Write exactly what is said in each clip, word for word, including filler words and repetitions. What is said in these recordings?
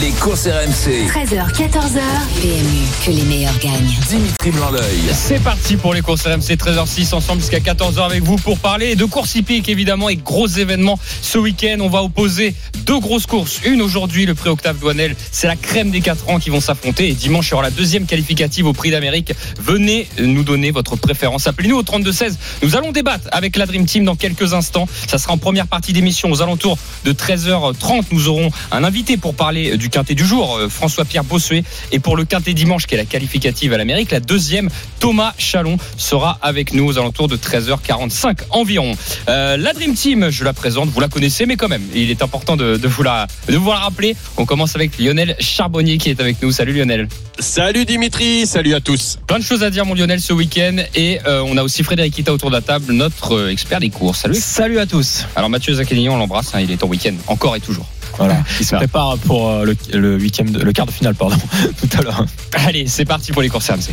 Les courses R M C. treize heures quatorze heures. P M U, que les meilleurs gagnent. Dimitri Blanleuil. C'est parti pour les courses R M C. treize heures six ensemble jusqu'à quatorze heures avec vous pour parler de courses hippiques évidemment et gros événements ce week-end. On va opposer deux grosses courses. Une aujourd'hui, le prix Octave Douanel. C'est la crème des quatre ans qui vont s'affronter. Et dimanche, il y aura la deuxième qualificative au prix d'Amérique. Venez nous donner votre préférence. Appelez-nous au trente-deux seize. Nous allons débattre avec la Dream Team dans quelques instants. Ça sera en première partie d'émission aux alentours de treize heures trente. Nous aurons un invité pour parler du Du quintet du jour, François-Pierre Bossuet. Et pour le quintet dimanche, qui est la qualificative à l'Amérique, la deuxième, Thomas Chalon sera avec nous aux alentours de treize heures quarante-cinq environ. Euh, la Dream Team, je la présente, vous la connaissez, mais quand même, il est important de, de, vous la, de vous la rappeler. On commence avec Lionel Charbonnier qui est avec nous. Salut Lionel. Salut Dimitri, salut à tous. Plein de choses à dire, mon Lionel, ce week-end. Et euh, on a aussi Frédéric Ita autour de la table, notre euh, expert des courses. Salut. Salut à tous. Alors Mathieu Zacchelini, on l'embrasse, hein, il est en week-end, encore et toujours. Voilà, il se prépare pour euh, le, le, huitième de, le quart de finale, pardon, tout à l'heure. Allez, c'est parti pour les courses R M C.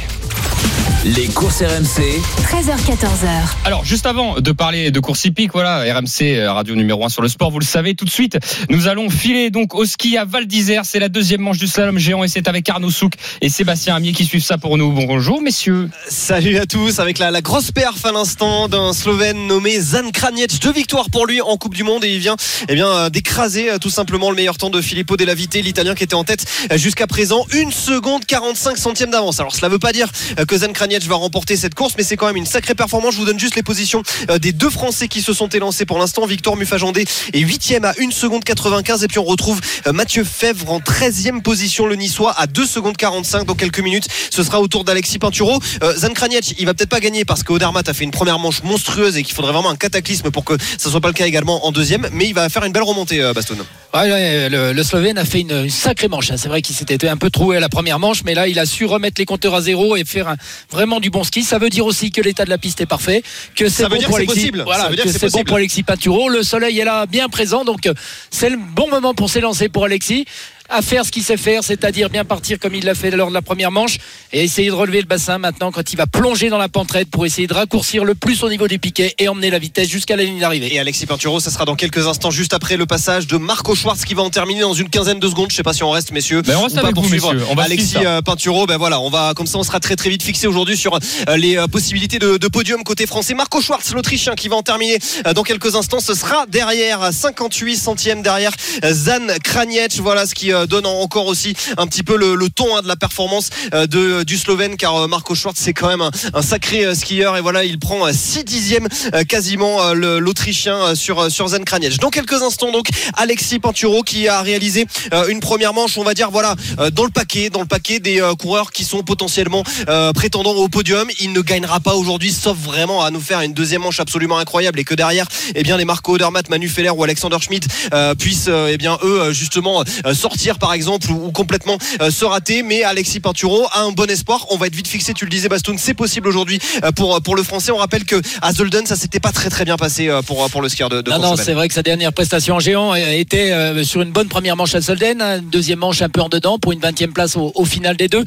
Les courses R M C, treize heures quatorze heures. Alors, juste avant de parler de courses hippiques, voilà, R M C, radio numéro un sur le sport, vous le savez, tout de suite, nous allons filer donc au ski à Val d'Isère. C'est la deuxième manche du slalom géant et c'est avec Arnaud Souk et Sébastien Amiez qui suivent ça pour nous. Bonjour, messieurs. Salut à tous, avec la, la grosse perf à l'instant d'un Slovène nommé Zan Kranjec. Deux victoires pour lui en Coupe du Monde et il vient eh bien, d'écraser tout simplement le meilleur temps de Filippo Della Vite, l'Italien qui était en tête jusqu'à présent. une seconde quarante-cinq centièmes d'avance. Alors, cela ne veut pas dire que Zan Kranjec va remporter cette course, mais c'est quand même une sacrée performance. Je vous donne juste les positions des deux Français qui se sont élancés pour l'instant. Victor Muffat-Jeandet est huitième à une seconde quatre-vingt-quinze et puis on retrouve Mathieu Faivre en treizième position, le Niçois à deux secondes quarante-cinq. Dans quelques minutes, ce sera au tour d'Alexis Pinturault. euh, Zan Kranjec, il va peut-être pas gagner parce que Odermatt a fait une première manche monstrueuse et qu'il faudrait vraiment un cataclysme pour que ça soit pas le cas également en deuxième, mais il va faire une belle remontée. euh, Bastoun. Ouais, ouais, le, le Slovène a fait une, une sacrée manche. C'est vrai qu'il s'était un peu troué à la première manche, mais là il a su remettre les compteurs à zéro et faire un vraiment du bon ski. Ça veut dire aussi que l'état de la piste est parfait, que c'est bon pour Alexis. Voilà, que c'est bon pour Alexis Pinturault. Le soleil est là, bien présent, donc c'est le bon moment pour s'élancer pour Alexis, à faire ce qu'il sait faire, c'est-à-dire bien partir comme il l'a fait lors de la première manche et essayer de relever le bassin maintenant quand il va plonger dans la pente raide pour essayer de raccourcir le plus au niveau des piquets et emmener la vitesse jusqu'à la ligne d'arrivée. Et Alexis Pinturault, ça sera dans quelques instants, juste après le passage de Marco Schwarz qui va en terminer dans une quinzaine de secondes. Je sais pas si on reste, messieurs. Ben on reste avec vous, messieurs. On va Alexis Pinturault, ben voilà, on va comme ça, on sera très très vite fixé aujourd'hui sur les possibilités de, de podium côté français. Marco Schwarz, l'Autrichien, qui va en terminer dans quelques instants, ce sera derrière, cinquante-huit centièmes derrière Zan Kranjec. Voilà ce qui donne encore aussi un petit peu le, le ton hein, de la performance euh, de, du Slovène, car euh, Marco Schwarz, c'est quand même un, un sacré euh, skieur et voilà, il prend euh, six dixièmes euh, quasiment euh, le, l'Autrichien euh, sur, euh, sur Zan Kranjec. Dans quelques instants donc, Alexis Pinturault qui a réalisé euh, une première manche, on va dire voilà, euh, dans le paquet, dans le paquet des euh, coureurs qui sont potentiellement euh, prétendants au podium. Il ne gagnera pas aujourd'hui, sauf vraiment à nous faire une deuxième manche absolument incroyable et que derrière, eh bien, les Marco Odermatt, Manu Feller ou Alexander Schmidt euh, puissent euh, eh bien, eux justement euh, sortir par exemple ou complètement euh, se rater. Mais Alexis Pinturault a un bon espoir, on va être vite fixé, tu le disais Bastoun, c'est possible aujourd'hui euh, pour, pour le français. On rappelle que à Zolden ça s'était pas très très bien passé euh, pour, pour le skieur de, de Non, non, c'est vrai que sa dernière prestation en géant était euh, sur une bonne première manche à Zolden, hein, deuxième manche un peu en dedans pour une vingtième place au, au final des deux.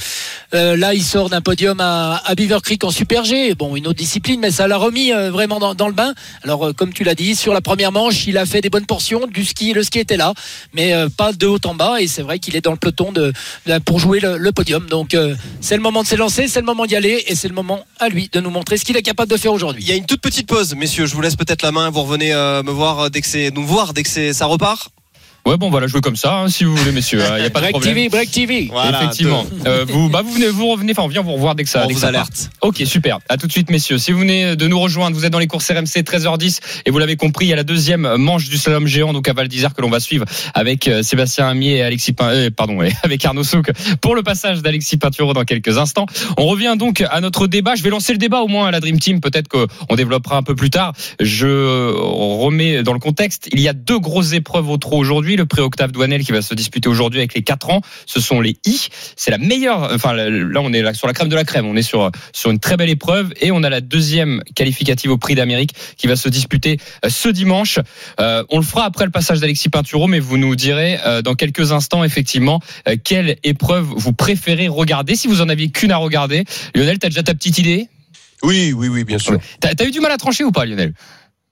Euh, là il sort d'un podium à, à Beaver Creek en Super G, bon une autre discipline, mais ça l'a remis euh, vraiment dans, dans le bain. Alors euh, comme tu l'as dit, sur la première manche il a fait des bonnes portions du ski, le ski était là, mais euh, pas de haut en bas. Et c'est vrai qu'il est dans le peloton de, de, pour jouer le, le podium. Donc euh, c'est le moment de s'élancer, c'est le moment d'y aller et c'est le moment à lui de nous montrer ce qu'il est capable de faire aujourd'hui. Il y a une toute petite pause, messieurs, je vous laisse peut-être la main, vous revenez euh, me voir dès que c'est, nous voir dès que c'est, ça repart. Ouais, bon, on va la jouer comme ça, hein, si vous voulez, messieurs. Il n'y a pas de problème. Break T V, Break T V. Voilà, effectivement. Euh, vous, bah, vous venez, vous revenez, enfin, on vient vous revoir dès que ça. On dès vous que ça alerte. Part. Ok, super. À tout de suite, messieurs. Si vous venez de nous rejoindre, vous êtes dans les courses R M C, treize heures dix. Et vous l'avez compris, il y a la deuxième manche du slalom géant, donc à Val d'Isère, que l'on va suivre avec euh, Sébastien Amiez et Alexis Pin, euh, pardon, ouais, avec Arnaud Souk pour le passage d'Alexis Pinturault dans quelques instants. On revient donc à notre débat. Je vais lancer le débat au moins à la Dream Team. Peut-être qu'on développera un peu plus tard. Je remets dans le contexte. Il y a deux grosses épreuves au trot aujourd'hui. oui, le prix Octave Douanel qui va se disputer aujourd'hui avec les quatre ans. Ce sont les I. C'est la meilleure. Enfin, là, on est sur la crème de la crème. On est sur, sur une très belle épreuve. Et on a la deuxième qualificative au prix d'Amérique qui va se disputer ce dimanche. Euh, on le fera après le passage d'Alexis Pinturault, mais vous nous direz euh, dans quelques instants, effectivement, euh, quelle épreuve vous préférez regarder. Si vous en aviez qu'une à regarder, Lionel, t'as déjà ta petite idée ? Oui, oui, oui, bien sûr. T'as, t'as eu du mal à trancher ou pas, Lionel ?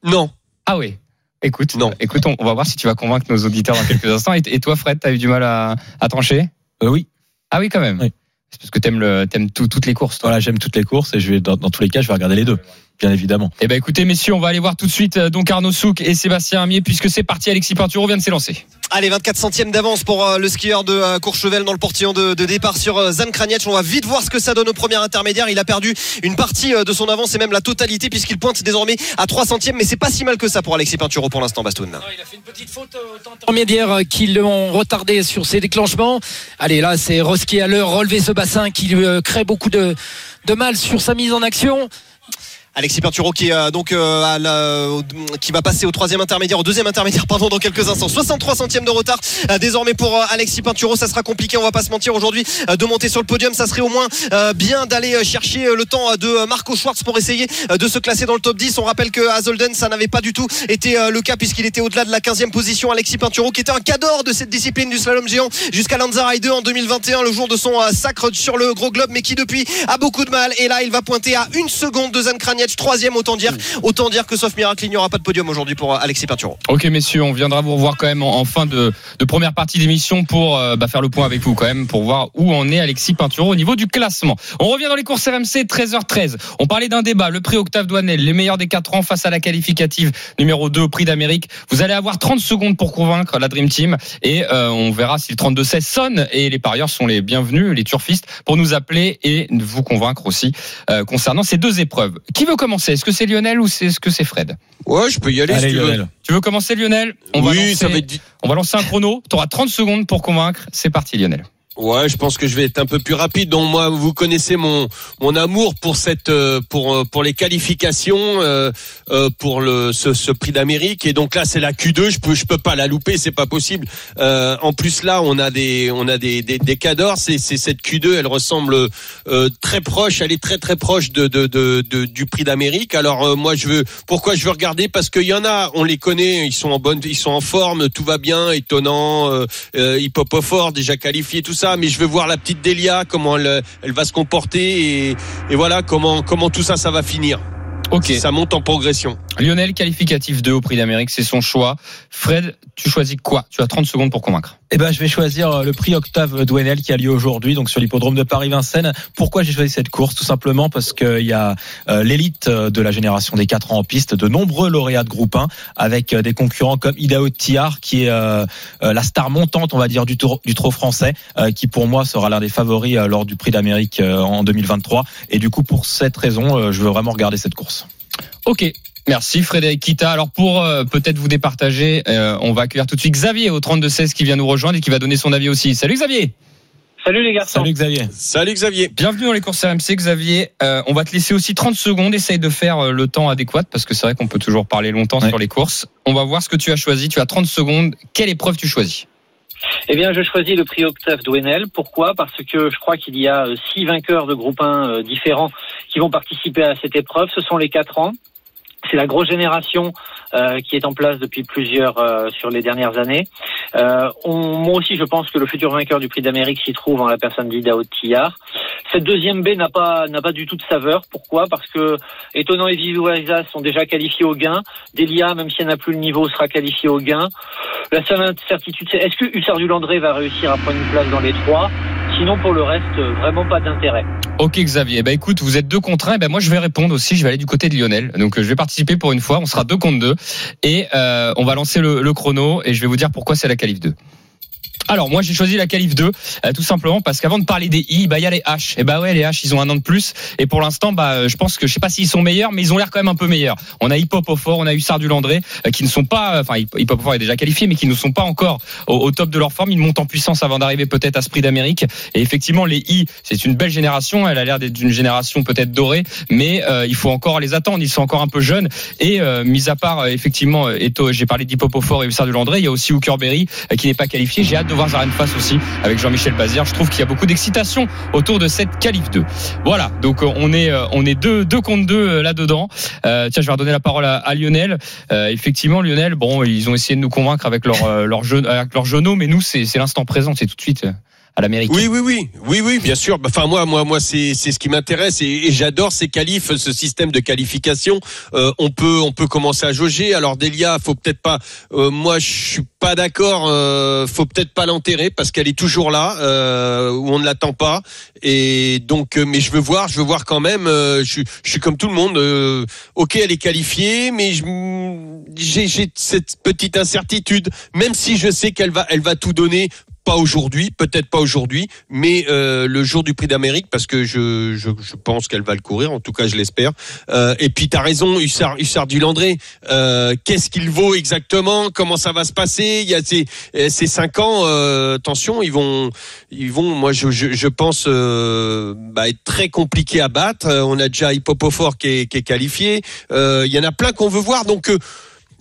Non. Ah oui. Écoute, non. Écoute, on, on va voir si tu vas convaincre nos auditeurs dans quelques instants. Et, et toi, Fred, t'as eu du mal à, à trancher ? euh, Oui. Ah oui, quand même. Oui. C'est parce que t'aimes le, t'aimes tout, toutes les courses. Toi. Voilà, j'aime toutes les courses et je vais dans, dans tous les cas, je vais regarder les deux, bien évidemment. Eh ben, écoutez, messieurs, on va aller voir tout de suite donc Arnaud Souk et Sébastien Amiez puisque c'est parti. Alexis Pinturault vient de s'élancer. Allez, vingt-quatre centièmes d'avance pour euh, le skieur de euh, Courchevel dans le portillon de, de départ sur euh, Zan Kranjec. On va vite voir ce que ça donne au premier intermédiaire. Il a perdu une partie euh, de son avance et même la totalité puisqu'il pointe désormais à trois centièmes. Mais c'est pas si mal que ça pour Alexis Pinturault pour l'instant, Bastoun. Ah, il a fait une petite faute euh, au temps intermédiaire qui l'ont retardé sur ses déclenchements. Allez, là, c'est Roski à l'heure, relever ce bassin qui lui euh, crée beaucoup de, de mal sur sa mise en action. Alexis Pinturault qui, euh, donc, euh, à la, qui va passer au troisième intermédiaire, au deuxième intermédiaire, pardon, dans quelques instants. soixante-trois centièmes de retard euh, désormais pour euh, Alexis Pinturault. Ça sera compliqué, on va pas se mentir aujourd'hui, euh, de monter sur le podium. Ça serait au moins euh, bien d'aller chercher le temps de Marco Schwarz pour essayer euh, de se classer dans le top dix. On rappelle que Hazelden, ça n'avait pas du tout été euh, le cas puisqu'il était au-delà de la quinzième position. Alexis Pinturault qui était un cador de cette discipline du slalom géant jusqu'à Lanzarote en deux mille vingt et un, le jour de son euh, sacre sur le gros globe, mais qui depuis a beaucoup de mal. Et là, il va pointer à une seconde de Zan Kranjec, troisième. Autant dire, autant dire que sauf miracle, il n'y aura pas de podium aujourd'hui pour Alexis Pinturault. Ok, messieurs, on viendra vous revoir quand même en, en fin de, de première partie d'émission pour euh, bah, faire le point avec vous quand même, pour voir où en est Alexis Pinturault au niveau du classement. On revient dans les courses R M C, treize heures treize. On parlait d'un débat, le prix Octave Douanel, les meilleurs des quatre ans face à la qualificative numéro deux au prix d'Amérique. Vous allez avoir trente secondes pour convaincre la Dream Team et euh, on verra si le trente-deux seize sonne, et les parieurs sont les bienvenus, les turfistes, pour nous appeler et vous convaincre aussi euh, concernant ces deux épreuves. Qui veut commencer? Est-ce que c'est Lionel ou c'est, est-ce que c'est Fred? Ouais, je peux y aller. Allez, si tu veux. Tu veux commencer, Lionel? On oui, va lancer, ça va être... on va lancer un chrono. Tu auras trente secondes pour convaincre. C'est parti, Lionel. Ouais, je pense que je vais être un peu plus rapide. Donc moi, vous connaissez mon mon amour pour cette pour pour les qualifications euh, pour le ce, ce prix d'Amérique, et donc là c'est la Q deux, je peux je peux pas la louper, c'est pas possible. Euh, en plus là, on a des on a des des, des cadors, c'est c'est cette Q deux, elle ressemble euh, très proche, elle est très très proche de de de, de du prix d'Amérique. Alors euh, moi je veux pourquoi je veux regarder, parce qu'il y en a, on les connaît, ils sont en bonne ils sont en forme, tout va bien, étonnant, euh, euh, Hippopofor déjà qualifié, tout ça. Mais je veux voir la petite Delia, comment elle, elle va se comporter, et, et voilà comment, comment tout ça, ça va finir. Ok. Ça monte en progression. Lionel, qualificatif deux au prix d'Amérique, c'est son choix. Fred, tu choisis quoi? Tu as trente secondes pour convaincre. Eh ben, je vais choisir le prix Octave Douanel qui a lieu aujourd'hui, donc sur l'hippodrome de Paris-Vincennes. Pourquoi j'ai choisi cette course? Tout simplement parce qu'il y a l'élite de la génération des quatre ans en piste, de nombreux lauréats de groupe un, avec des concurrents comme Idéo Tiar, qui est la star montante, on va dire, du tour, du trot français, qui pour moi sera l'un des favoris lors du prix d'Amérique en deux mille vingt-trois. Et du coup, pour cette raison, je veux vraiment regarder cette course. Ok. Merci Frédéric Ita. Alors pour euh, peut-être vous départager, euh, on va accueillir tout de suite Xavier au trente-deux seize qui vient nous rejoindre et qui va donner son avis aussi. Salut Xavier. Salut les garçons. Salut Xavier. Salut Xavier. Bienvenue dans les courses R M C Xavier. Euh, on va te laisser aussi trente secondes, essaye de faire le temps adéquat parce que c'est vrai qu'on peut toujours parler longtemps, ouais, sur les courses. On va voir ce que tu as choisi. Tu as trente secondes. Quelle épreuve tu choisis? Eh bien, je choisis le prix Octave Douanel. Pourquoi ? Parce que je crois qu'il y a six vainqueurs de groupe un différents qui vont participer à cette épreuve. Ce sont les quatre ans. C'est la grosse génération euh, qui est en place depuis plusieurs euh, sur les dernières années. Euh, on, moi aussi, je pense que le futur vainqueur du prix d'Amérique s'y trouve en la personne d'Idao Tiar. Cette deuxième B n'a pas n'a pas du tout de saveur. Pourquoi ? Parce que Étonnant et Vivide sont déjà qualifiés au gain. Delia, même si elle n'a plus le niveau, sera qualifiée au gain. La seule incertitude, c'est est-ce que Hussard du Landret va réussir à prendre une place dans les trois ? Sinon, pour le reste, vraiment pas d'intérêt. Ok Xavier, eh ben, écoute, vous êtes deux contre un, eh ben, moi je vais répondre aussi, je vais aller du côté de Lionel. Donc euh, je vais participer pour une fois, on sera deux contre deux. Et euh, on va lancer le, le chrono et je vais vous dire pourquoi c'est la qualif deux. Alors moi j'ai choisi la qualif deux euh, tout simplement parce qu'avant de parler des I, bah il y a les H. Et bah ouais, les H ils ont un an de plus et pour l'instant bah je pense que je sais pas s'ils sont meilleurs mais ils ont l'air quand même un peu meilleurs. On a Hippopofor, on a Hussard du Landret euh, qui ne sont pas enfin euh, Hippopofor est déjà qualifié mais qui ne sont pas encore au, au top de leur forme, ils montent en puissance avant d'arriver peut-être à ce prix d'Amérique et effectivement les I, c'est une belle génération, elle a l'air d'être une génération peut-être dorée mais euh, il faut encore les attendre, ils sont encore un peu jeunes et euh, mis à part euh, effectivement Eto, j'ai parlé d'Hippopofor et Hussard du Landret, il y a aussi Hukerberry euh, qui n'est pas qualifié. J'ai hâte de voir Jaren Fass aussi avec Jean-Michel Bazir. Je trouve qu'il y a beaucoup d'excitation autour de cette qualif deux. Voilà, donc on est on est deux deux contre deux là-dedans. Euh, tiens, je vais redonner la parole à, à Lionel. Euh, effectivement, Lionel, bon, ils ont essayé de nous convaincre avec leur leur jeu avec leur journaux, mais nous c'est c'est l'instant présent, c'est tout de suite. À l'américaine. Oui, oui, oui, oui, oui, bien sûr. Enfin, moi, moi, moi, c'est, c'est ce qui m'intéresse et, et j'adore ces qualifs, ce système de qualification. Euh, on peut, on peut commencer à jauger. Alors, Delia, faut peut-être pas. Euh, moi, je suis pas d'accord. Euh, faut peut-être pas l'enterrer parce qu'elle est toujours là euh, où on ne l'attend pas. Et donc, euh, mais je veux voir, je veux voir quand même. Euh, je, je suis comme tout le monde. Euh, ok, elle est qualifiée, mais je, j'ai, j'ai cette petite incertitude. Même si je sais qu'elle va, elle va tout donner. Pas aujourd'hui, peut-être pas aujourd'hui, mais euh, le jour du Prix d'Amérique, parce que je, je, je pense qu'elle va le courir, en tout cas je l'espère. Euh, et puis t'as raison, Hussard, Hussard du Landret, euh, qu'est-ce qu'il vaut exactement ? Comment ça va se passer ? Il y a ces, ces cinq ans, euh, attention, ils vont, ils vont, moi je, je, je pense, euh, bah, être très compliqué à battre. On a déjà Hippopofor qui est, qui est qualifié. Euh, il y en a plein qu'on veut voir, donc. Euh,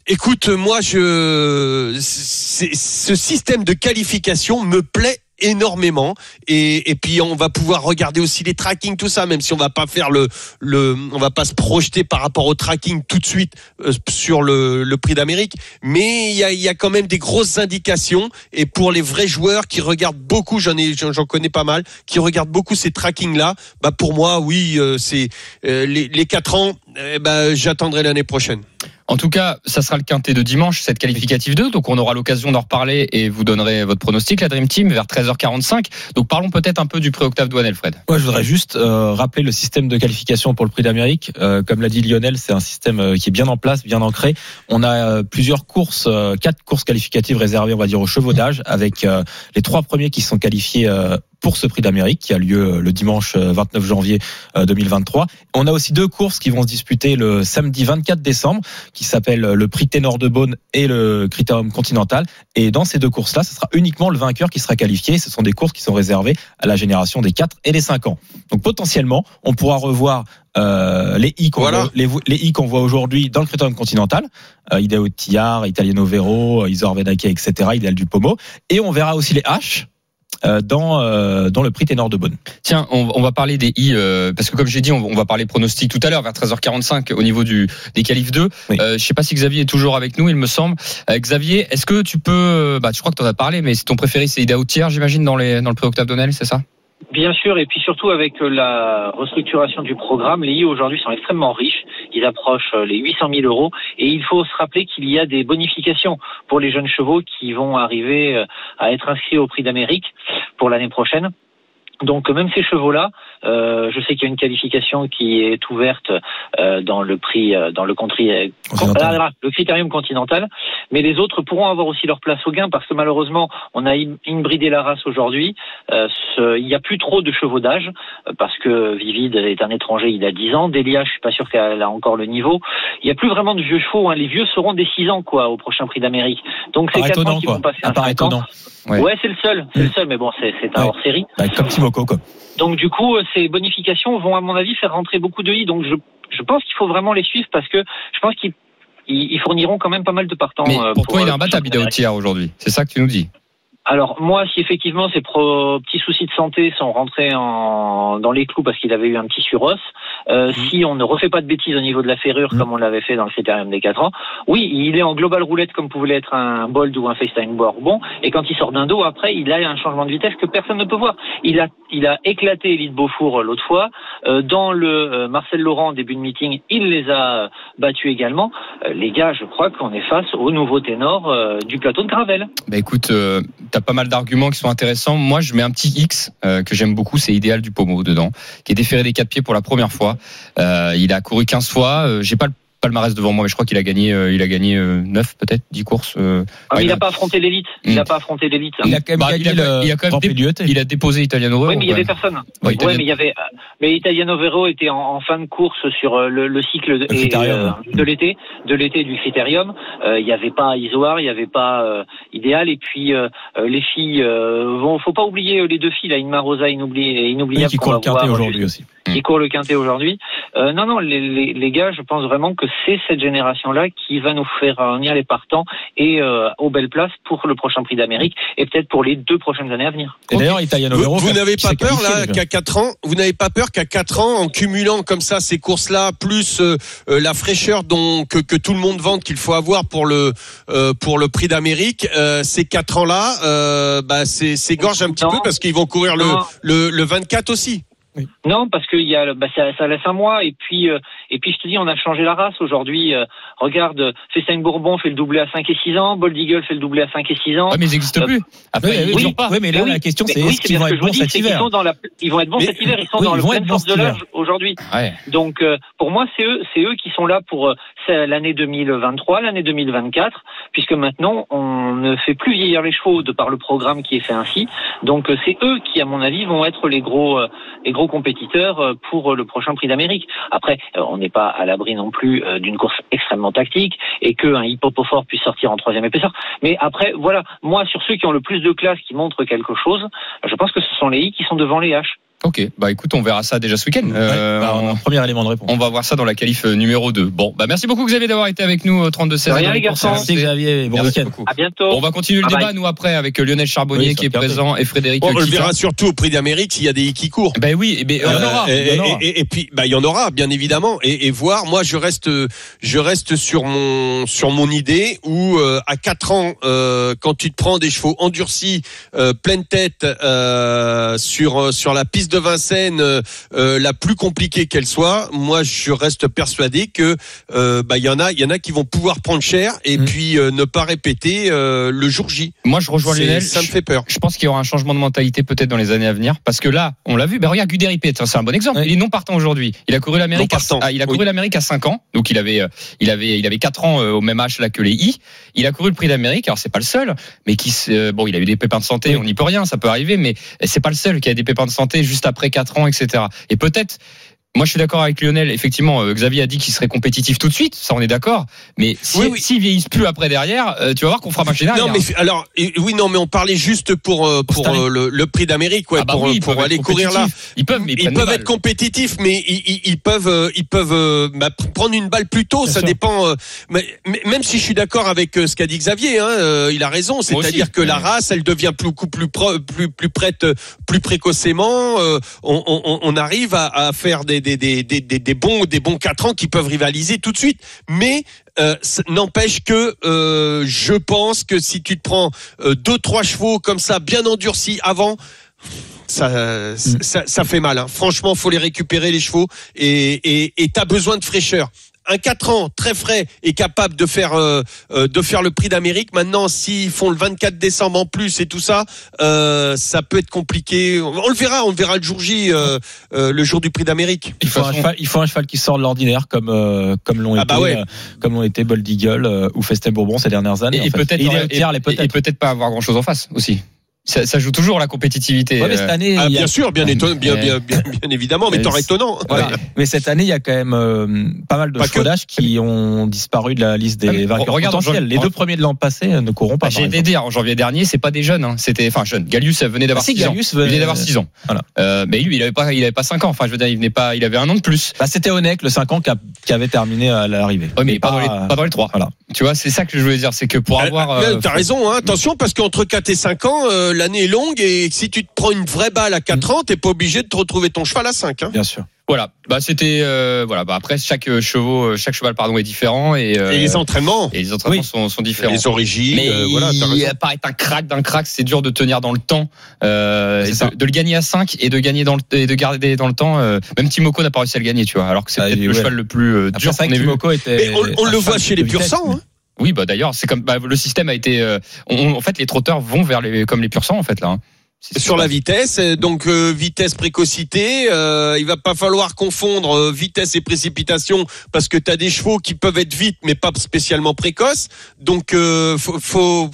Écoute, moi, je c'est, ce système de qualification me plaît énormément et, et puis on va pouvoir regarder aussi les trackings, tout ça, même si on va pas faire le le on va pas se projeter par rapport au tracking tout de suite euh, sur le, le Prix d'Amérique, mais il y a il y a quand même des grosses indications et pour les vrais joueurs qui regardent beaucoup, j'en ai j'en, j'en connais pas mal, qui regardent beaucoup ces trackings là, bah pour moi oui euh, c'est euh, les les quatre ans, eh ben j'attendrai l'année prochaine. En tout cas, ça sera le quintet de dimanche, cette qualificative deux. Donc, on aura l'occasion d'en reparler et vous donnerez votre pronostic, la Dream Team, vers treize heures quarante-cinq. Donc, parlons peut-être un peu du prix Octave Douanel, Fred. Moi, je voudrais juste euh, rappeler le système de qualification pour le Prix d'Amérique. Euh, comme l'a dit Lionel, c'est un système euh, qui est bien en place, bien ancré. On a euh, plusieurs courses, euh, quatre courses qualificatives réservées, on va dire, au chevaudage, avec euh, les trois premiers qui sont qualifiés euh, pour ce Prix d'Amérique qui a lieu le dimanche vingt-neuf janvier deux mille vingt-trois. On a aussi deux courses qui vont se disputer le samedi vingt-quatre décembre qui s'appellent le Prix Ténor de Beaune et le Critérium Continental. Et dans ces deux courses-là, ce sera uniquement le vainqueur qui sera qualifié. Ce sont des courses qui sont réservées à la génération des quatre et des cinq ans. Donc potentiellement, on pourra revoir Euh, les I qu'on voilà. voit, les, les I qu'on voit aujourd'hui dans le Critérium Continental, euh, Idéo de Tillard, Italiano Vero, Isla Jet, et cetera, Idéal du Pommeau. Et on verra aussi les H. Euh, dans euh, dans le Prix Ténor de Beaune. Tiens, on, on va parler des I euh, parce que comme j'ai dit, on, on va parler pronostic tout à l'heure vers treize heures quarante-cinq au niveau du des qualifs deux. Oui. Euh, je sais pas si Xavier est toujours avec nous, il me semble. Euh, Xavier, est-ce que tu peux bah je crois que tu en as parlé mais c'est ton préféré c'est Idéo Tiar, j'imagine dans les dans le Prix Octave Douanel, c'est ça ? Bien sûr, et puis surtout avec la restructuration du programme, les I aujourd'hui sont extrêmement riches, ils approchent les huit cent mille euros et il faut se rappeler qu'il y a des bonifications pour les jeunes chevaux qui vont arriver à être inscrits au Prix d'Amérique pour l'année prochaine. Donc même ces chevaux-là, euh, je sais qu'il y a une qualification qui est ouverte euh, dans le prix, euh, dans le, country, euh, le Critérium Continental, mais les autres pourront avoir aussi leur place au gain parce que malheureusement on a inbridé la race aujourd'hui. Euh, ce, il n'y a plus trop de chevaux d'âge parce que Vivide est un étranger, il a dix ans. Delia, je suis pas sûr qu'elle a encore le niveau. Il n'y a plus vraiment de vieux chevaux. Hein. Les vieux seront des six ans quoi au prochain Prix d'Amérique. Donc c'est quatre ans qui vont passer un cinq ans. Ouais. ouais, c'est le seul, c'est le seul, mais bon, c'est, c'est un ouais. hors-série. Bah, comme Timoko, quoi. Donc, du coup, ces bonifications vont, à mon avis, faire rentrer beaucoup de I. Donc, je, je pense qu'il faut vraiment les suivre parce que je pense qu'ils, ils fourniront quand même pas mal de partants. Mais pour toi, il est imbattable, Idéo Tiar, aujourd'hui. C'est ça que tu nous dis? Alors moi, si effectivement ces pro... petits soucis de santé sont rentrés en... dans les clous parce qu'il avait eu un petit suros, euh, mmh. si on ne refait pas de bêtises au niveau de la ferrure mmh. comme on l'avait fait dans le Critérium des quatre ans, oui, il est en global roulette comme pouvait l'être un Bold ou un FaceTime Bourbon, et quand il sort d'un dos, après, il a un changement de vitesse que personne ne peut voir. Il a, il a éclaté Élite Beaufour l'autre fois. Euh, dans le euh, Marcel Laurent début de meeting, il les a battus également. Euh, les gars, je crois qu'on est face au nouveau ténor euh, du plateau de Gravel. Bah écoute. Euh... T'as pas mal d'arguments qui sont intéressants. Moi, je mets un petit X euh, que j'aime beaucoup, c'est Idéal du Pommeau dedans, qui est déféré des quatre pieds pour la première fois. Euh, il a couru quinze fois. Euh, j'ai pas le palmarès devant moi, mais je crois qu'il a gagné, euh, il a gagné euh, neuf, peut-être, dix courses. Euh, ah, mais il n'a pas affronté l'élite. Il n'a pas affronté l'élite. Il a quand même, bah, il a, le, il a quand même dé- il a déposé Italiano Vero. Oui, mais il y avait personne. Ouais, Italiano... ouais, mais il y avait. Mais Italiano Vero était en, en fin de course sur le, le cycle de, le et, euh, de l'été, de l'été du Critérium. Euh, il n'y avait pas Isoar, il n'y avait pas euh, Idéal. Et puis euh, les filles, euh, vont, faut pas oublier les deux filles, là, Inmar Rosa, Inoubliable, Inoubliable, oui, qui court le quintet aujourd'hui aussi. Qui court le quintet aujourd'hui. Euh, non, non, les, les, les gars, je pense vraiment que c'est cette génération-là qui va nous faire venir les partants et euh, aux belles places pour le prochain Prix d'Amérique et peut-être pour les deux prochaines années à venir. Et d'ailleurs, Italiano Vero, vous, vous n'avez pas peur là qu'à quatre ans, vous n'avez pas peur qu'à quatre ans, en cumulant comme ça ces courses-là, plus euh, la fraîcheur dont que, que tout le monde vante qu'il faut avoir pour le euh, pour le Prix d'Amérique, euh, ces quatre ans-là, euh, bah, c'est s'égorge un petit non. peu parce qu'ils vont courir le, le le vingt-quatre aussi. Oui. Non, parce que il y a, bah, ça, ça laisse un mois, et puis, euh, et puis je te dis, on a changé la race aujourd'hui. Euh, regarde, Festin Bourbon fait le doublé à cinq et six ans, Bold Eagle fait le doublé à cinq et six ans. Ouais, mais ils n'existent euh, plus. Après, oui, ils oui, oui, pas. Oui, mais là, mais la oui, question, c'est, oui, est-ce qu'ils vont être bons cet hiver? Ils vont être bons cet hiver. Ils sont oui, dans ils le plein force de l'âge aujourd'hui. Ouais. Donc, euh, pour moi, c'est eux, c'est eux qui sont là pour euh, l'année deux mille vingt-trois, l'année deux mille vingt-quatre, puisque maintenant, on ne fait plus vieillir les chevaux de par le programme qui est fait ainsi. Donc, euh, c'est eux qui, à mon avis, vont être les gros, euh, les gros compétiteurs pour le prochain Prix d'Amérique. Après, on n'est pas à l'abri non plus d'une course extrêmement tactique et qu'un Hippopofor puisse sortir en troisième épaisseur. Mais après, voilà, moi, sur ceux qui ont le plus de classe, qui montrent quelque chose, je pense que ce sont les I qui sont devant les H. Ok, bah écoute, on verra ça déjà ce week-end. Euh, ouais, bah on a un premier élément de réponse. On va voir ça dans la qualif numéro deux. Bon, bah merci beaucoup Xavier d'avoir été avec nous au trente-deux seize. Rien les garçons. Merci Xavier. Bon merci week-end. Beaucoup. À bientôt. Bon, on va continuer le ah, débat bye. Nous après avec Lionel Charbonnier oui, qui est présent et Frédéric Ita. On le verra surtout au Prix d'Amérique s'il y a des qui courent. Ben bah oui, mais euh, il y en aura. Et, y en aura. Et, et, et puis bah il y en aura bien évidemment. Et, et voir, moi je reste, je reste sur mon sur mon idée où euh, à quatre ans, euh, quand tu te prends des chevaux endurcis, euh, pleine tête euh, sur sur la piste de Vincennes, euh, euh, la plus compliquée qu'elle soit, moi je reste persuadé que euh, bah il y en a, il y en a qui vont pouvoir prendre cher et mmh. puis euh, ne pas répéter euh, le jour J. Moi je rejoins Lionel, ça je, me fait peur. Je pense qu'il y aura un changement de mentalité peut-être dans les années à venir parce que là, on l'a vu, ben regarde Hukerberry, c'est un bon exemple, oui. Il est non partant aujourd'hui. Il a couru l'Amérique à, à il a couru oui. l'Amérique à cinq ans, donc il avait euh, il avait il avait quatre ans euh, au même âge là que les I. Il a couru le Prix d'Amérique, alors c'est pas le seul, mais qui euh, bon, il a eu des pépins de santé, oui. On n'y peut rien, ça peut arriver, mais c'est pas le seul qui a des pépins de santé juste après quatre ans, et cetera. Et peut-être, moi je suis d'accord avec Lionel, effectivement, euh, Xavier a dit qu'il serait compétitif tout de suite, ça on est d'accord, mais s'ils oui, oui. si vieillissent plus après derrière, euh, tu vas voir qu'on fera machine arrière. Non mais alors, oui non mais on parlait juste pour euh, pour, pour euh, le, le Prix d'Amérique, ouais, ah bah pour, oui, pour aller courir là. Ils peuvent, mais ils ils peuvent être compétitifs, mais ils, ils, ils peuvent euh, ils peuvent euh, bah, prendre une balle plus tôt, bien ça sûr. Dépend. Euh, mais, même si je suis d'accord avec euh, ce qu'a dit Xavier, hein, euh, il a raison, c'est-à-dire que ouais. la race, elle devient plus plus pro, plus plus prête plus précocement. Euh, on, on, on arrive à, à faire des Des, des, des, des, des bons des bons quatre ans qui peuvent rivaliser tout de suite, mais euh, n'empêche que euh, je pense que si tu te prends euh, deux trois chevaux comme ça bien endurcis avant, ça ça, ça fait mal hein. Franchement, faut les récupérer les chevaux et et, et t'as besoin de fraîcheur. Un quatre ans très frais et capable de faire euh, de faire le Prix d'Amérique. Maintenant, s'ils font le vingt-quatre décembre en plus et tout ça, euh, ça peut être compliqué. On le verra, on le verra le jour J, euh, euh, le jour du Prix d'Amérique. Il faut, façon... un cheval, il faut un cheval qui sort de l'ordinaire, comme euh, comme l'ont ah bah été ouais. euh, comme l'ont été Bold Eagle euh, ou Festin Bourbon ces dernières années. Et, et peut-être et, et, et, peut-être. et peut-être pas avoir grand chose en face aussi. Ça, ça joue toujours la compétitivité. Ouais, mais cette année, ah, bien a... sûr, bien, éton... bien, bien, bien, bien évidemment, mais tant étonnant. Voilà. Mais cette année, il y a quand même euh, pas mal de chevaudages que... qui ont disparu de la liste des ah, vainqueurs potentiels. Jean... Les deux premiers de l'an passé ne courront pas. Ah, j'ai été dire en janvier dernier, c'est pas des jeunes. Hein. C'était, enfin, jeunes. Gallius venait d'avoir six ans. Venait... Il venait d'avoir six ans. Voilà. Euh, mais lui, il avait pas, il avait pas cinq ans. Enfin, je veux dire, il venait pas, il avait un an de plus. Bah, c'était Honeck, le cinq ans qui, a, qui avait terminé à l'arrivée. Oui, mais pas, pas, dans les, pas dans les trois. Voilà. Tu vois, c'est ça que je voulais dire, c'est que pour avoir. T'as raison. Attention, parce qu'entre quatre et cinq ans. L'année est longue et si tu te prends une vraie balle à quatre ans, t'es pas obligé de te retrouver ton cheval à cinq. Hein. Bien sûr. Voilà. Bah c'était euh, voilà. Bah après chaque cheval, chaque cheval pardon est différent et, euh, et les entraînements et les entraînements oui. sont, sont différents. Les origines. Mais euh, voilà. Il paraît un crack d'un crack, c'est dur de tenir dans le temps. Euh, de, de le gagner à cinq et de gagner dans le et de garder dans le temps. Euh, même Timoko n'a pas réussi à le gagner, tu vois. Alors que c'est ah, peut-être ouais. le cheval le plus euh, dur qu'on ait vu. Mais on, on le voit chez les pur sang. Oui, bah d'ailleurs, c'est comme bah, le système a été. Euh, on, en fait, les trotteurs vont vers les comme les pur-sang en fait là. Hein. Sur la vitesse, donc euh, vitesse, précocité, euh, il va pas falloir confondre euh, vitesse et précipitation parce que tu as des chevaux qui peuvent être vite mais pas spécialement précoces. Donc euh, faut, faut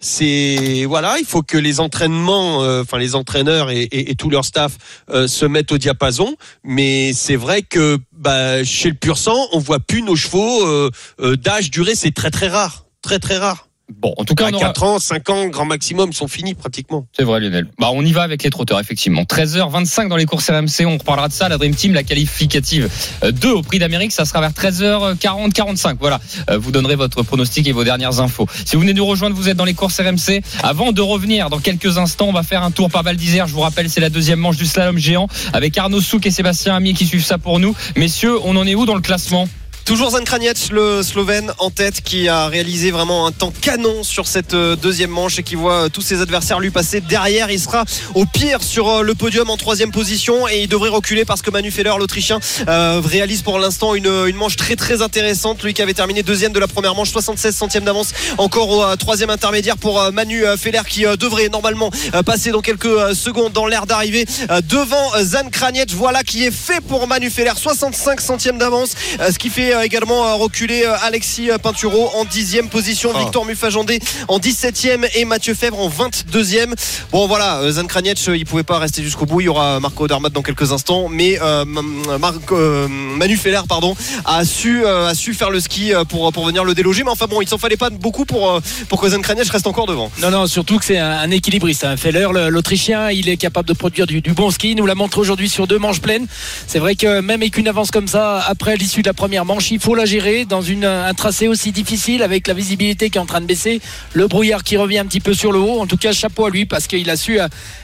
c'est voilà, il faut que les entraînements, euh, enfin les entraîneurs et, et, et tout leur staff euh, se mettent au diapason. Mais c'est vrai que bah, chez le pur sang, on voit plus nos chevaux euh, euh, d'âge duré, c'est très très rare, très très rare. Bon, en tout cas, à quatre aura... ans, cinq ans, grand maximum, sont finis pratiquement. C'est vrai, Lionel. Bah, on y va avec les trotteurs, effectivement. treize heures vingt-cinq dans les courses R M C. On reparlera de ça. La Dream Team, la qualificative deux au Prix d'Amérique. Ça sera vers treize heures quarante, quarante-cinq. Voilà. Vous donnerez votre pronostic et vos dernières infos. Si vous venez nous rejoindre, vous êtes dans les courses R M C. Avant de revenir, dans quelques instants, on va faire un tour par Val d'Isère. Je vous rappelle, c'est la deuxième manche du slalom géant avec Arnaud Souk et Sébastien Amiez qui suivent ça pour nous. Messieurs, on en est où dans le classement? Toujours Zan Kranjec, le Slovène en tête, qui a réalisé vraiment un temps canon sur cette deuxième manche et qui voit tous ses adversaires lui passer derrière. Il sera au pire sur le podium en troisième position et il devrait reculer parce que Manu Feller, l'Autrichien, euh, réalise pour l'instant une, une manche très très intéressante. Lui qui avait terminé deuxième de la première manche, soixante-seize centièmes d'avance encore au euh, troisième intermédiaire pour euh, Manu euh, Feller qui euh, devrait normalement euh, passer dans quelques euh, secondes dans l'air d'arrivée euh, devant euh, Zan Kranjec. Voilà qui est fait pour Manu Feller, soixante-cinq centièmes d'avance, euh, ce qui fait également reculé Alexis Pinturault en dixième position, ah. Victor Muffat-Jeandet en dix-septième et Mathieu Faivre en vingt-deuxième. Bon voilà, Zan Kranjec, il pouvait pas rester jusqu'au bout, il y aura Marco Odermatt dans quelques instants, mais euh, Mar- euh, Manu Feller pardon, a su, euh, a su faire le ski pour, pour venir le déloger, mais enfin bon, il s'en fallait pas beaucoup pour, pour que Zan Kranjec reste encore devant. Non non, surtout que c'est un, un équilibriste, hein. Feller, l'Autrichien, il est capable de produire du, du bon ski, il nous l'a montré aujourd'hui sur deux manches pleines. C'est vrai que même avec une avance comme ça après l'issue de la première manche, il faut la gérer dans une, un tracé aussi difficile avec la visibilité qui est en train de baisser, le brouillard qui revient un petit peu sur le haut. En tout cas, chapeau à lui parce qu'il a su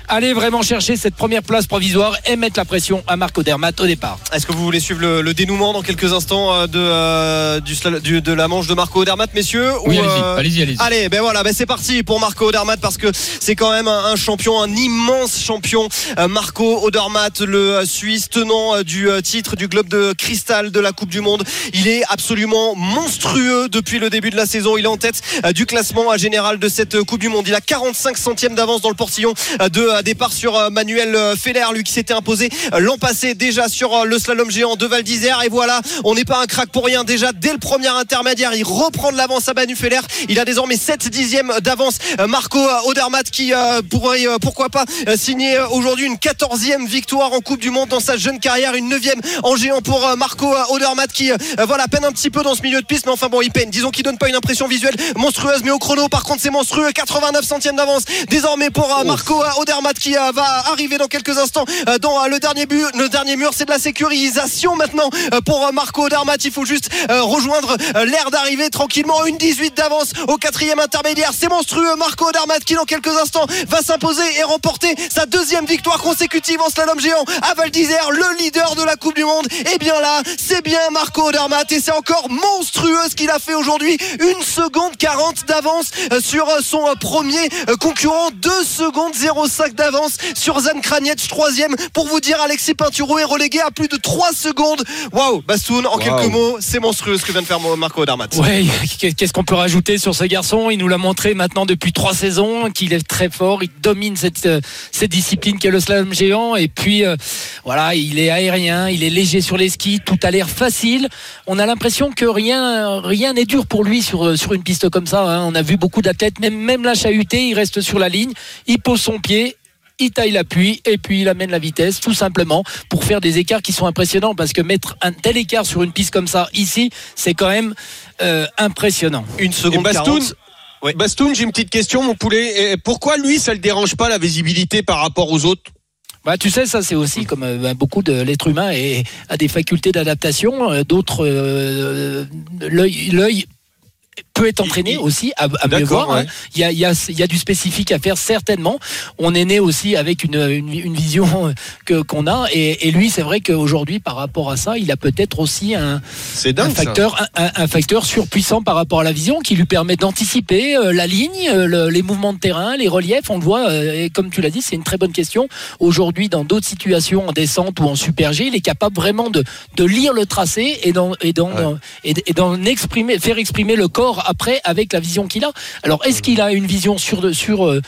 aller vraiment chercher cette première place provisoire et mettre la pression à Marco Odermatt au départ. Est-ce que vous voulez suivre le, le dénouement dans quelques instants de, euh, du, du, de la manche de Marco Odermatt, messieurs? Oui, ou, allez-y, euh, allez-y, allez-y. Allez, ben voilà, ben c'est parti pour Marco Odermatt parce que c'est quand même un, un champion, un immense champion. Euh, Marco Odermatt, le Suisse tenant du euh, titre du globe de cristal de la Coupe du Monde. Il est absolument monstrueux depuis le début de la saison. Il est en tête du classement général de cette Coupe du Monde. Il a quarante-cinq centièmes d'avance dans le portillon de départ sur Manuel Feller, lui qui s'était imposé l'an passé déjà sur le slalom géant de Val d'Isère. Et voilà, on n'est pas un crack pour rien. Déjà dès le premier intermédiaire, il reprend de l'avance à Manu Feller. Il a désormais sept dixièmes d'avance. Marco Odermatt qui pourrait, pourquoi pas, signer aujourd'hui une quatorzième victoire en Coupe du Monde dans sa jeune carrière. Une neuvième en géant pour Marco Odermatt qui... voilà, peine un petit peu dans ce milieu de piste, mais enfin bon, il peine. Disons qu'il donne pas une impression visuelle monstrueuse, mais au chrono, par contre, c'est monstrueux. quatre-vingt-neuf centièmes d'avance désormais pour oh. Marco Odermatt qui va arriver dans quelques instants dans le dernier but, le dernier mur. C'est de la sécurisation maintenant pour Marco Odermatt. Il faut juste rejoindre l'aire d'arrivée tranquillement. Une dix-huit d'avance au quatrième intermédiaire. C'est monstrueux. Marco Odermatt qui, dans quelques instants, va s'imposer et remporter sa deuxième victoire consécutive en slalom géant à Val d'Isère, le leader de la Coupe du Monde. Et bien là, c'est bien Marco Odermatt. Et c'est encore monstrueux ce qu'il a fait aujourd'hui. Une seconde quarante d'avance sur son premier concurrent. deux secondes zéro cinq d'avance sur Zan Kranjec, troisième. Pour vous dire, Alexis Pinturault est relégué à plus de trois secondes. Waouh, Bastoun, en wow. quelques mots, c'est monstrueux ce que vient de faire Marco Odermatt. Ouais, qu'est-ce qu'on peut rajouter sur ce garçon? Il nous l'a montré maintenant depuis trois saisons, qu'il est très fort, il domine cette, cette discipline qu'est le slalom géant. Et puis, euh, voilà, il est aérien, il est léger sur les skis, tout a l'air facile. On a l'impression que rien rien n'est dur pour lui sur sur une piste comme ça, hein. On a vu beaucoup d'athlètes, même même la chahutée, il reste sur la ligne, il pose son pied, il taille l'appui et puis il amène la vitesse tout simplement pour faire des écarts qui sont impressionnants, parce que mettre un tel écart sur une piste comme ça ici, c'est quand même euh, impressionnant. Une seconde quarante. Ouais. Bastoun, j'ai une petite question, mon poulet. Et pourquoi lui, ça le dérange pas la visibilité par rapport aux autres? Bah, tu sais, ça c'est aussi comme bah, beaucoup de l'être humain et a des facultés d'adaptation. Euh, d'autres, euh, l'œil, l'œil peut être entraîné aussi à, à mieux voir. Ouais. Hein. Il y a, il y a, il y a du spécifique à faire certainement. On est né aussi avec une, une, une vision que qu'on a, et, et lui, c'est vrai qu'aujourd'hui, par rapport à ça, il a peut-être aussi un, c'est dingue, un facteur, un, un facteur surpuissant par rapport à la vision qui lui permet d'anticiper euh, la ligne, euh, le, les mouvements de terrain, les reliefs. On le voit, euh, et comme tu l'as dit, c'est une très bonne question. Aujourd'hui, dans d'autres situations, en descente ou en super G, il est capable vraiment de de lire le tracé et d'en et d'en ouais. et, et d'en exprimer, faire exprimer le corps après avec la vision qu'il a. Alors est-ce qu'il a une vision sur, sur,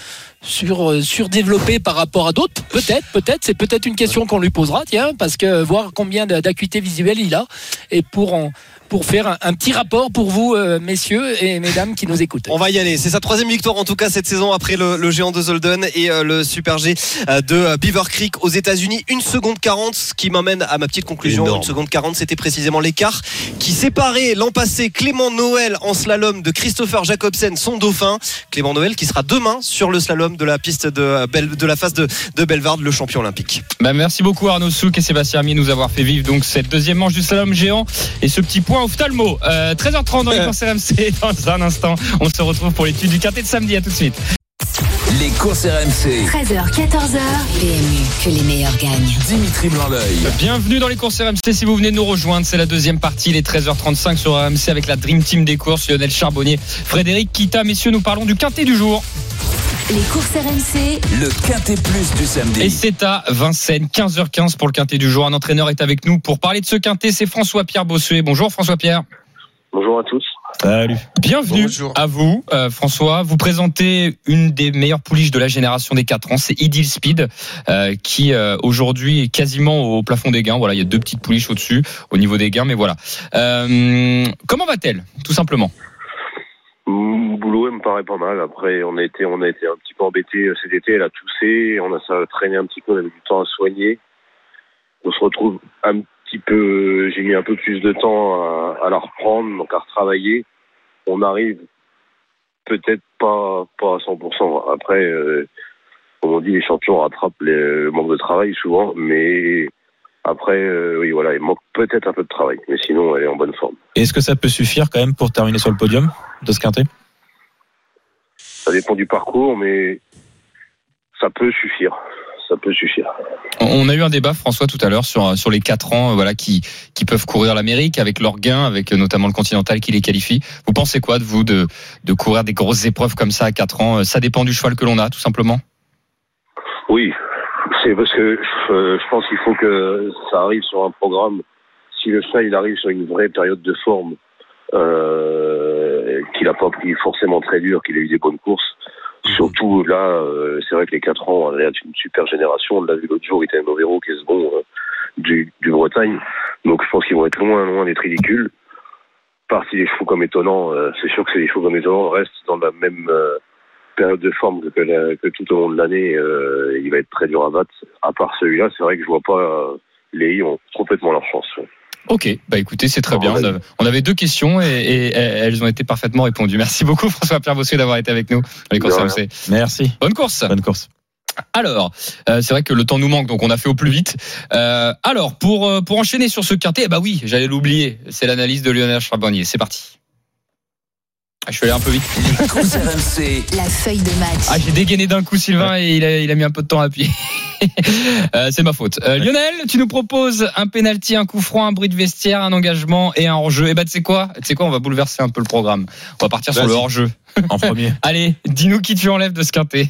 sur euh, surdéveloppé par rapport à d'autres. Peut-être, peut-être, c'est peut-être une question qu'on lui posera, tiens, parce que euh, voir combien d'acuité visuelle il a, et pour en, pour faire un, un petit rapport pour vous, euh, messieurs et mesdames qui nous écoutent. On va y aller. C'est sa troisième victoire en tout cas cette saison après le, le géant de Zolden et euh, le Super G euh, de euh, Beaver Creek aux États-Unis. une seconde quarante, ce qui m'amène à ma petite conclusion. Énorme. une seconde quarante, c'était précisément l'écart qui séparait l'an passé Clément Noël en slalom de Christopher Jacobsen, son dauphin. Clément Noël qui sera demain sur le slalom de la piste de, de la face de, de Belvard, le champion olympique. Bah, merci beaucoup Arnaud Souk et Sébastien Amiez de nous avoir fait vivre donc cette deuxième manche du slalom géant et ce petit point ophtalmo. euh, treize heures trente dans les courses R M C. Dans un instant, on se retrouve pour l'étude du quartier de samedi. À tout de suite. Les courses R M C. treize heures, quatorze heures. P M U, que les meilleurs gagnent. Dimitri Blanleuil. Bienvenue dans les courses R M C. Si vous venez nous rejoindre, c'est la deuxième partie, les treize heures trente-cinq sur R M C avec la Dream Team des courses. Lionel Charbonnier, Frédéric Ita. Messieurs, nous parlons du quintet du jour. Les courses R M C, le quintet plus du samedi. Et c'est à Vincennes, quinze heures quinze pour le quintet du jour. Un entraîneur est avec nous pour parler de ce quintet. C'est François-Pierre Bossuet. Bonjour François-Pierre. Bonjour à tous. Salut. Bienvenue. Bonjour. À vous, euh, François. Vous présentez une des meilleures pouliches de la génération des quatre ans, c'est Idil Speed, euh, qui euh, aujourd'hui est quasiment au plafond des gains. Voilà, il y a deux petites pouliches au-dessus, au niveau des gains, mais voilà. Euh, comment va-t-elle, tout simplement? Mon boulot, elle me paraît pas mal. Après, on a été, on a été un petit peu embêtés cet été. Elle a toussé, on a ça a traîné un petit peu, on a eu du temps à soigner. On se retrouve un peu, j'ai mis un peu plus de temps à, à la reprendre, donc à retravailler. On arrive peut-être pas, pas à cent pour cent. Après, euh, comme on dit, les champions rattrapent les, le manque de travail souvent, mais après, euh, oui, voilà, il manque peut-être un peu de travail, mais sinon, elle est en bonne forme. Et est-ce que ça peut suffire quand même pour terminer sur le podium de ce quintet ? Ça dépend du parcours, mais ça peut suffire. Ça peut suffire. On a eu un débat, François, tout à l'heure sur sur les quatre ans, voilà, qui qui peuvent courir l'Amérique avec leurs gains, avec notamment le Continental qui les qualifie. Vous pensez quoi de vous de de courir des grosses épreuves comme ça à quatre ans? Ça dépend du cheval que l'on a, tout simplement. Oui, c'est parce que je, je pense qu'il faut que ça arrive sur un programme. Si le cheval il arrive sur une vraie période de forme, euh, qu'il a pas pris forcément très dur, qu'il a eu des bonnes courses. Surtout là, euh, c'est vrai que les quatre ans, elle est une super génération. On l'a vu l'autre jour, Italiano Vero qui est second euh, du, du Bretagne. Donc je pense qu'ils vont être loin, loin d'être ridicules. Parti des chevaux comme étonnants, euh, c'est sûr que c'est les chevaux comme étonnants restent dans la même euh, période de forme que, la, que tout au long de l'année. Euh, il va être très dur à battre. À part celui-là, c'est vrai que je vois pas euh, les I ont complètement leur chance. Ouais. Ok, bah écoutez, c'est très bien. On avait deux questions et, et elles ont été parfaitement répondues. Merci beaucoup François-Pierre Bossuet d'avoir été avec nous. Les courses R M C. Merci. Bonne course. Bonne course. Alors, euh, c'est vrai que le temps nous manque, donc on a fait au plus vite. Euh, alors, pour pour enchaîner sur ce quintet, eh bah oui, j'allais l'oublier. C'est l'analyse de Lionel Charbonnier. C'est parti. Ah, je suis allé un peu vite. Les courses R M C, la feuille de match. Ah, j'ai dégainé d'un coup Sylvain et il a, il a mis un peu de temps à appuyer. euh, c'est ma faute. Euh, Lionel, tu nous proposes un pénalty, un coup franc, un bruit de vestiaire, un engagement et un hors-jeu. Et bah tu sais quoi, tu sais quoi, on va bouleverser un peu le programme. On va partir Vas-y. sur le hors-jeu. En premier. Allez, dis-nous qui tu enlèves de ce quintet.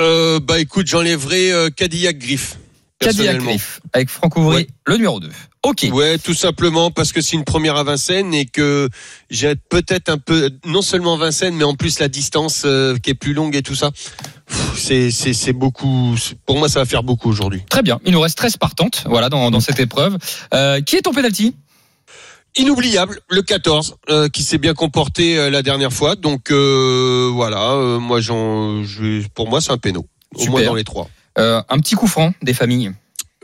euh, bah écoute, j'enlèverai euh, Cadillac Griff. Cadillac Griff, avec Franck Ouvry, ouais. Le numéro deux. Ok. Ouais, tout simplement parce que c'est une première à Vincennes et que j'ai peut-être un peu, non seulement Vincennes, mais en plus la distance euh, qui est plus longue et tout ça. Pff, c'est, c'est, c'est beaucoup. C'est, pour moi, ça va faire beaucoup aujourd'hui. Très bien. Il nous reste treize partantes, voilà, dans, dans cette épreuve. Euh, qui est ton pénalty ? Inoubliable, le quatorze, euh, qui s'est bien comporté euh, la dernière fois. Donc euh, voilà, euh, moi, j'en, je, pour moi, c'est un péno. Super. Au moins dans les trois. Euh, un petit coup franc des familles.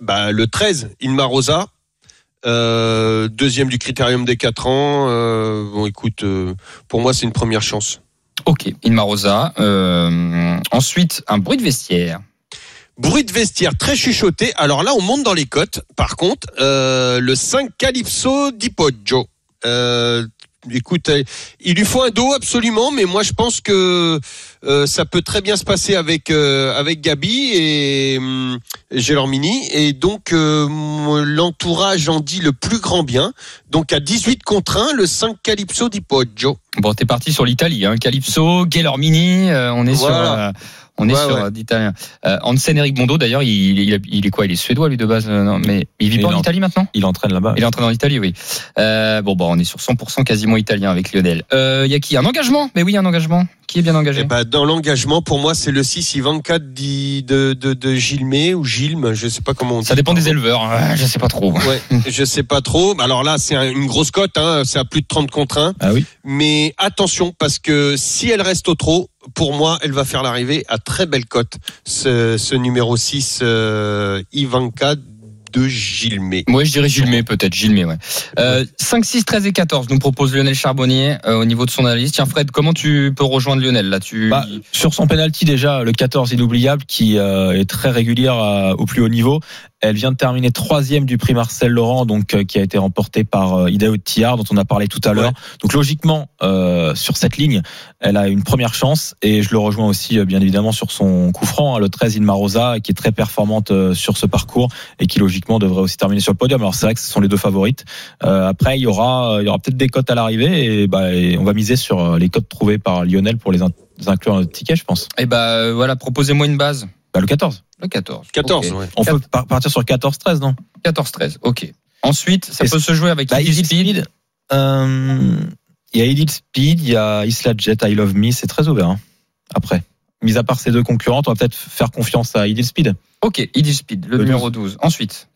Bah, le treize, Inmar Rosa, euh, deuxième du critérium des quatre ans. Euh, bon, écoute, euh, pour moi, c'est une première chance. Ok, Inmar Rosa. Euh, ensuite, un bruit de vestiaire. Bruit de vestiaire très chuchoté. Alors là, on monte dans les cotes. Par contre, euh, le cinq, Calypso di Poggio. Euh, Écoute, il lui faut un dos absolument, mais moi je pense que euh, ça peut très bien se passer avec euh, avec Gabi et euh, Gelormini, et donc euh, l'entourage en dit le plus grand bien. Donc à dix-huit contre un, le cinq Calypso di Poggio. Bon, t'es parti sur l'Italie, hein. Calypso, Gelormini, euh, on est voilà. sur. Euh... On est ouais, sur ouais. d'Italien. Euh, Hansen Eric Bondo, d'ailleurs, il, il, il est quoi? Il est suédois, lui, de base. Non, mais il vit pas en, en Italie maintenant? Il entraîne là-bas. Il entraîne en Italie, oui. Euh, bon, bah, on est sur cent pour cent quasiment italien avec Lionel. Il euh, y a qui? Un engagement? Mais oui, un engagement. Qui est bien engagé? Eh ben, dans l'engagement, pour moi, c'est le six Ivanka de, de, de, de Gilmé ou Gilme, je sais pas comment on dit. Ça dépend des éleveurs, hein. Je sais pas trop. Ouais, je sais pas trop. Alors là, c'est une grosse cote, hein. C'est à plus de trente contre un. Ah oui. Mais attention, parce que si elle reste au trot, pour moi, elle va faire l'arrivée à très belle cote. Ce, ce numéro six, euh, Ivanka de Gilmé. Moi, ouais, je dirais Gilmé, peut-être. Gilmé, ouais. Euh, cinq, six, treize et quatorze nous propose Lionel Charbonnier euh, au niveau de son analyse. Tiens, Fred, comment tu peux rejoindre Lionel là tu... bah, sur son penalty, déjà, le quatorze Inoubliable, qui euh, est très régulière euh, au plus haut niveau. Elle vient de terminer troisième du prix Marcel Laurent, donc euh, qui a été remporté par euh, Idéo de Tillard, dont on a parlé tout à l'heure. Ouais. Donc logiquement, euh, sur cette ligne, elle a une première chance, et je le rejoins aussi euh, bien évidemment sur son coup franc, hein, le treize Inmar Rosa, qui est très performante euh, sur ce parcours et qui logiquement devrait aussi terminer sur le podium. Alors c'est vrai que ce sont les deux favorites. Euh, après, il y aura, il y aura peut-être des cotes à l'arrivée, et, bah, et on va miser sur les cotes trouvées par Lionel pour les, in- les inclure dans le ticket, je pense. Et ben bah, euh, voilà, proposez-moi une base. Bah, le quatorze. Le quatorze. quatorze, okay. Ouais. On peut par- partir sur quatorze treize, non? quatorze treize, ok. Ensuite, ça Et peut se jouer avec bah, Idil Speed. Il euh, y a Idil Speed, il y a Isla Jet, I Love Me, c'est très ouvert. Hein. Après, mis à part ces deux concurrentes, on va peut-être faire confiance à Idil Speed. Ok, Idil Speed, le, le numéro douze. douze. Ensuite.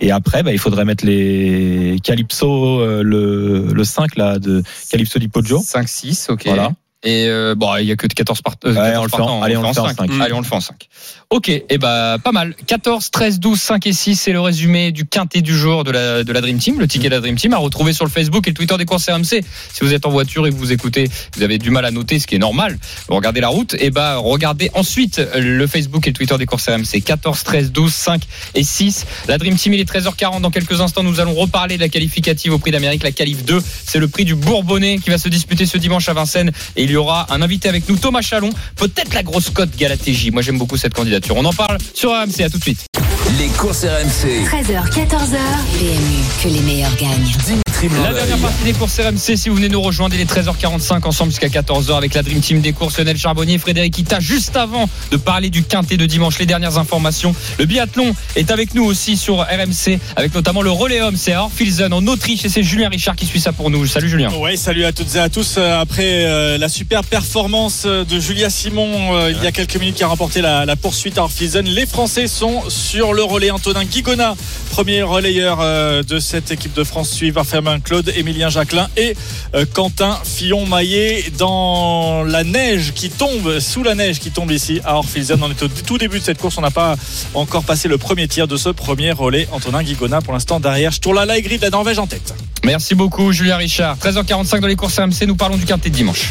Et après, bah, il faudrait mettre les Calypso, euh, le, le cinq, là, de Calypso di Poggio. cinq six, ok. Voilà. Et euh, bon, il y a que quatorze partants. Allez, on le fait en cinq. cinq. Mmh. Allez, on le fait en cinq. Ok, et bah pas mal. quatorze, treize, douze, cinq et six, c'est le résumé du quintet du jour de la de la Dream Team, le ticket de la Dream Team à retrouver sur le Facebook et le Twitter des courses R M C. Si vous êtes en voiture et que vous écoutez, vous avez du mal à noter, ce qui est normal. Vous regardez la route, et bah regardez ensuite le Facebook et le Twitter des courses R M C. quatorze, treize, douze, cinq et six. La Dream Team, il est treize heures quarante. Dans quelques instants, nous allons reparler de la qualificative au Prix d'Amérique, la qualif deux. C'est le prix du Bourbonnais qui va se disputer ce dimanche à Vincennes. Et il y aura un invité avec nous, Thomas Chalon. Peut-être la grosse cote Galatégie. Moi, j'aime beaucoup cette candidature. On en parle sur R M C. À tout de suite. Les courses R M C. treize heures, quatorze heures. P M U, que les meilleurs gagnent. Dimitri Blanleuil. La dernière partie des courses R M C. Si vous venez nous rejoindre, il est treize heures quarante-cinq ensemble jusqu'à quatorze heures avec la Dream Team des courses. Lionel Charbonnier, Frédéric Ita. Juste avant de parler du quintet de dimanche, les dernières informations. Le biathlon est avec nous aussi sur R M C, avec notamment le relais homme. C'est à Orfilsen en Autriche et c'est Julien Richard qui suit ça pour nous. Salut Julien. Oui, salut à toutes et à tous. Après euh, la super performance de Julia Simon euh, il y a quelques minutes qui a remporté la, la poursuite à Orfilsen, les Français sont sur le relais. Antonin Guigona, premier relayeur euh, de cette équipe de France, suivi par Firmin Claude, Émilien Jacquelin et euh, Quentin Fillon-Maillet. Dans la neige qui tombe, sous la neige qui tombe ici à Orfilsen, on est au tout début de cette course, on n'a pas encore passé le premier tir de ce premier relais. Antonin Guigona pour l'instant derrière Sturla Grid de la Norvège en tête. Merci beaucoup Julien Richard. treize heures quarante-cinq dans les courses R M C, nous parlons du quintet de dimanche.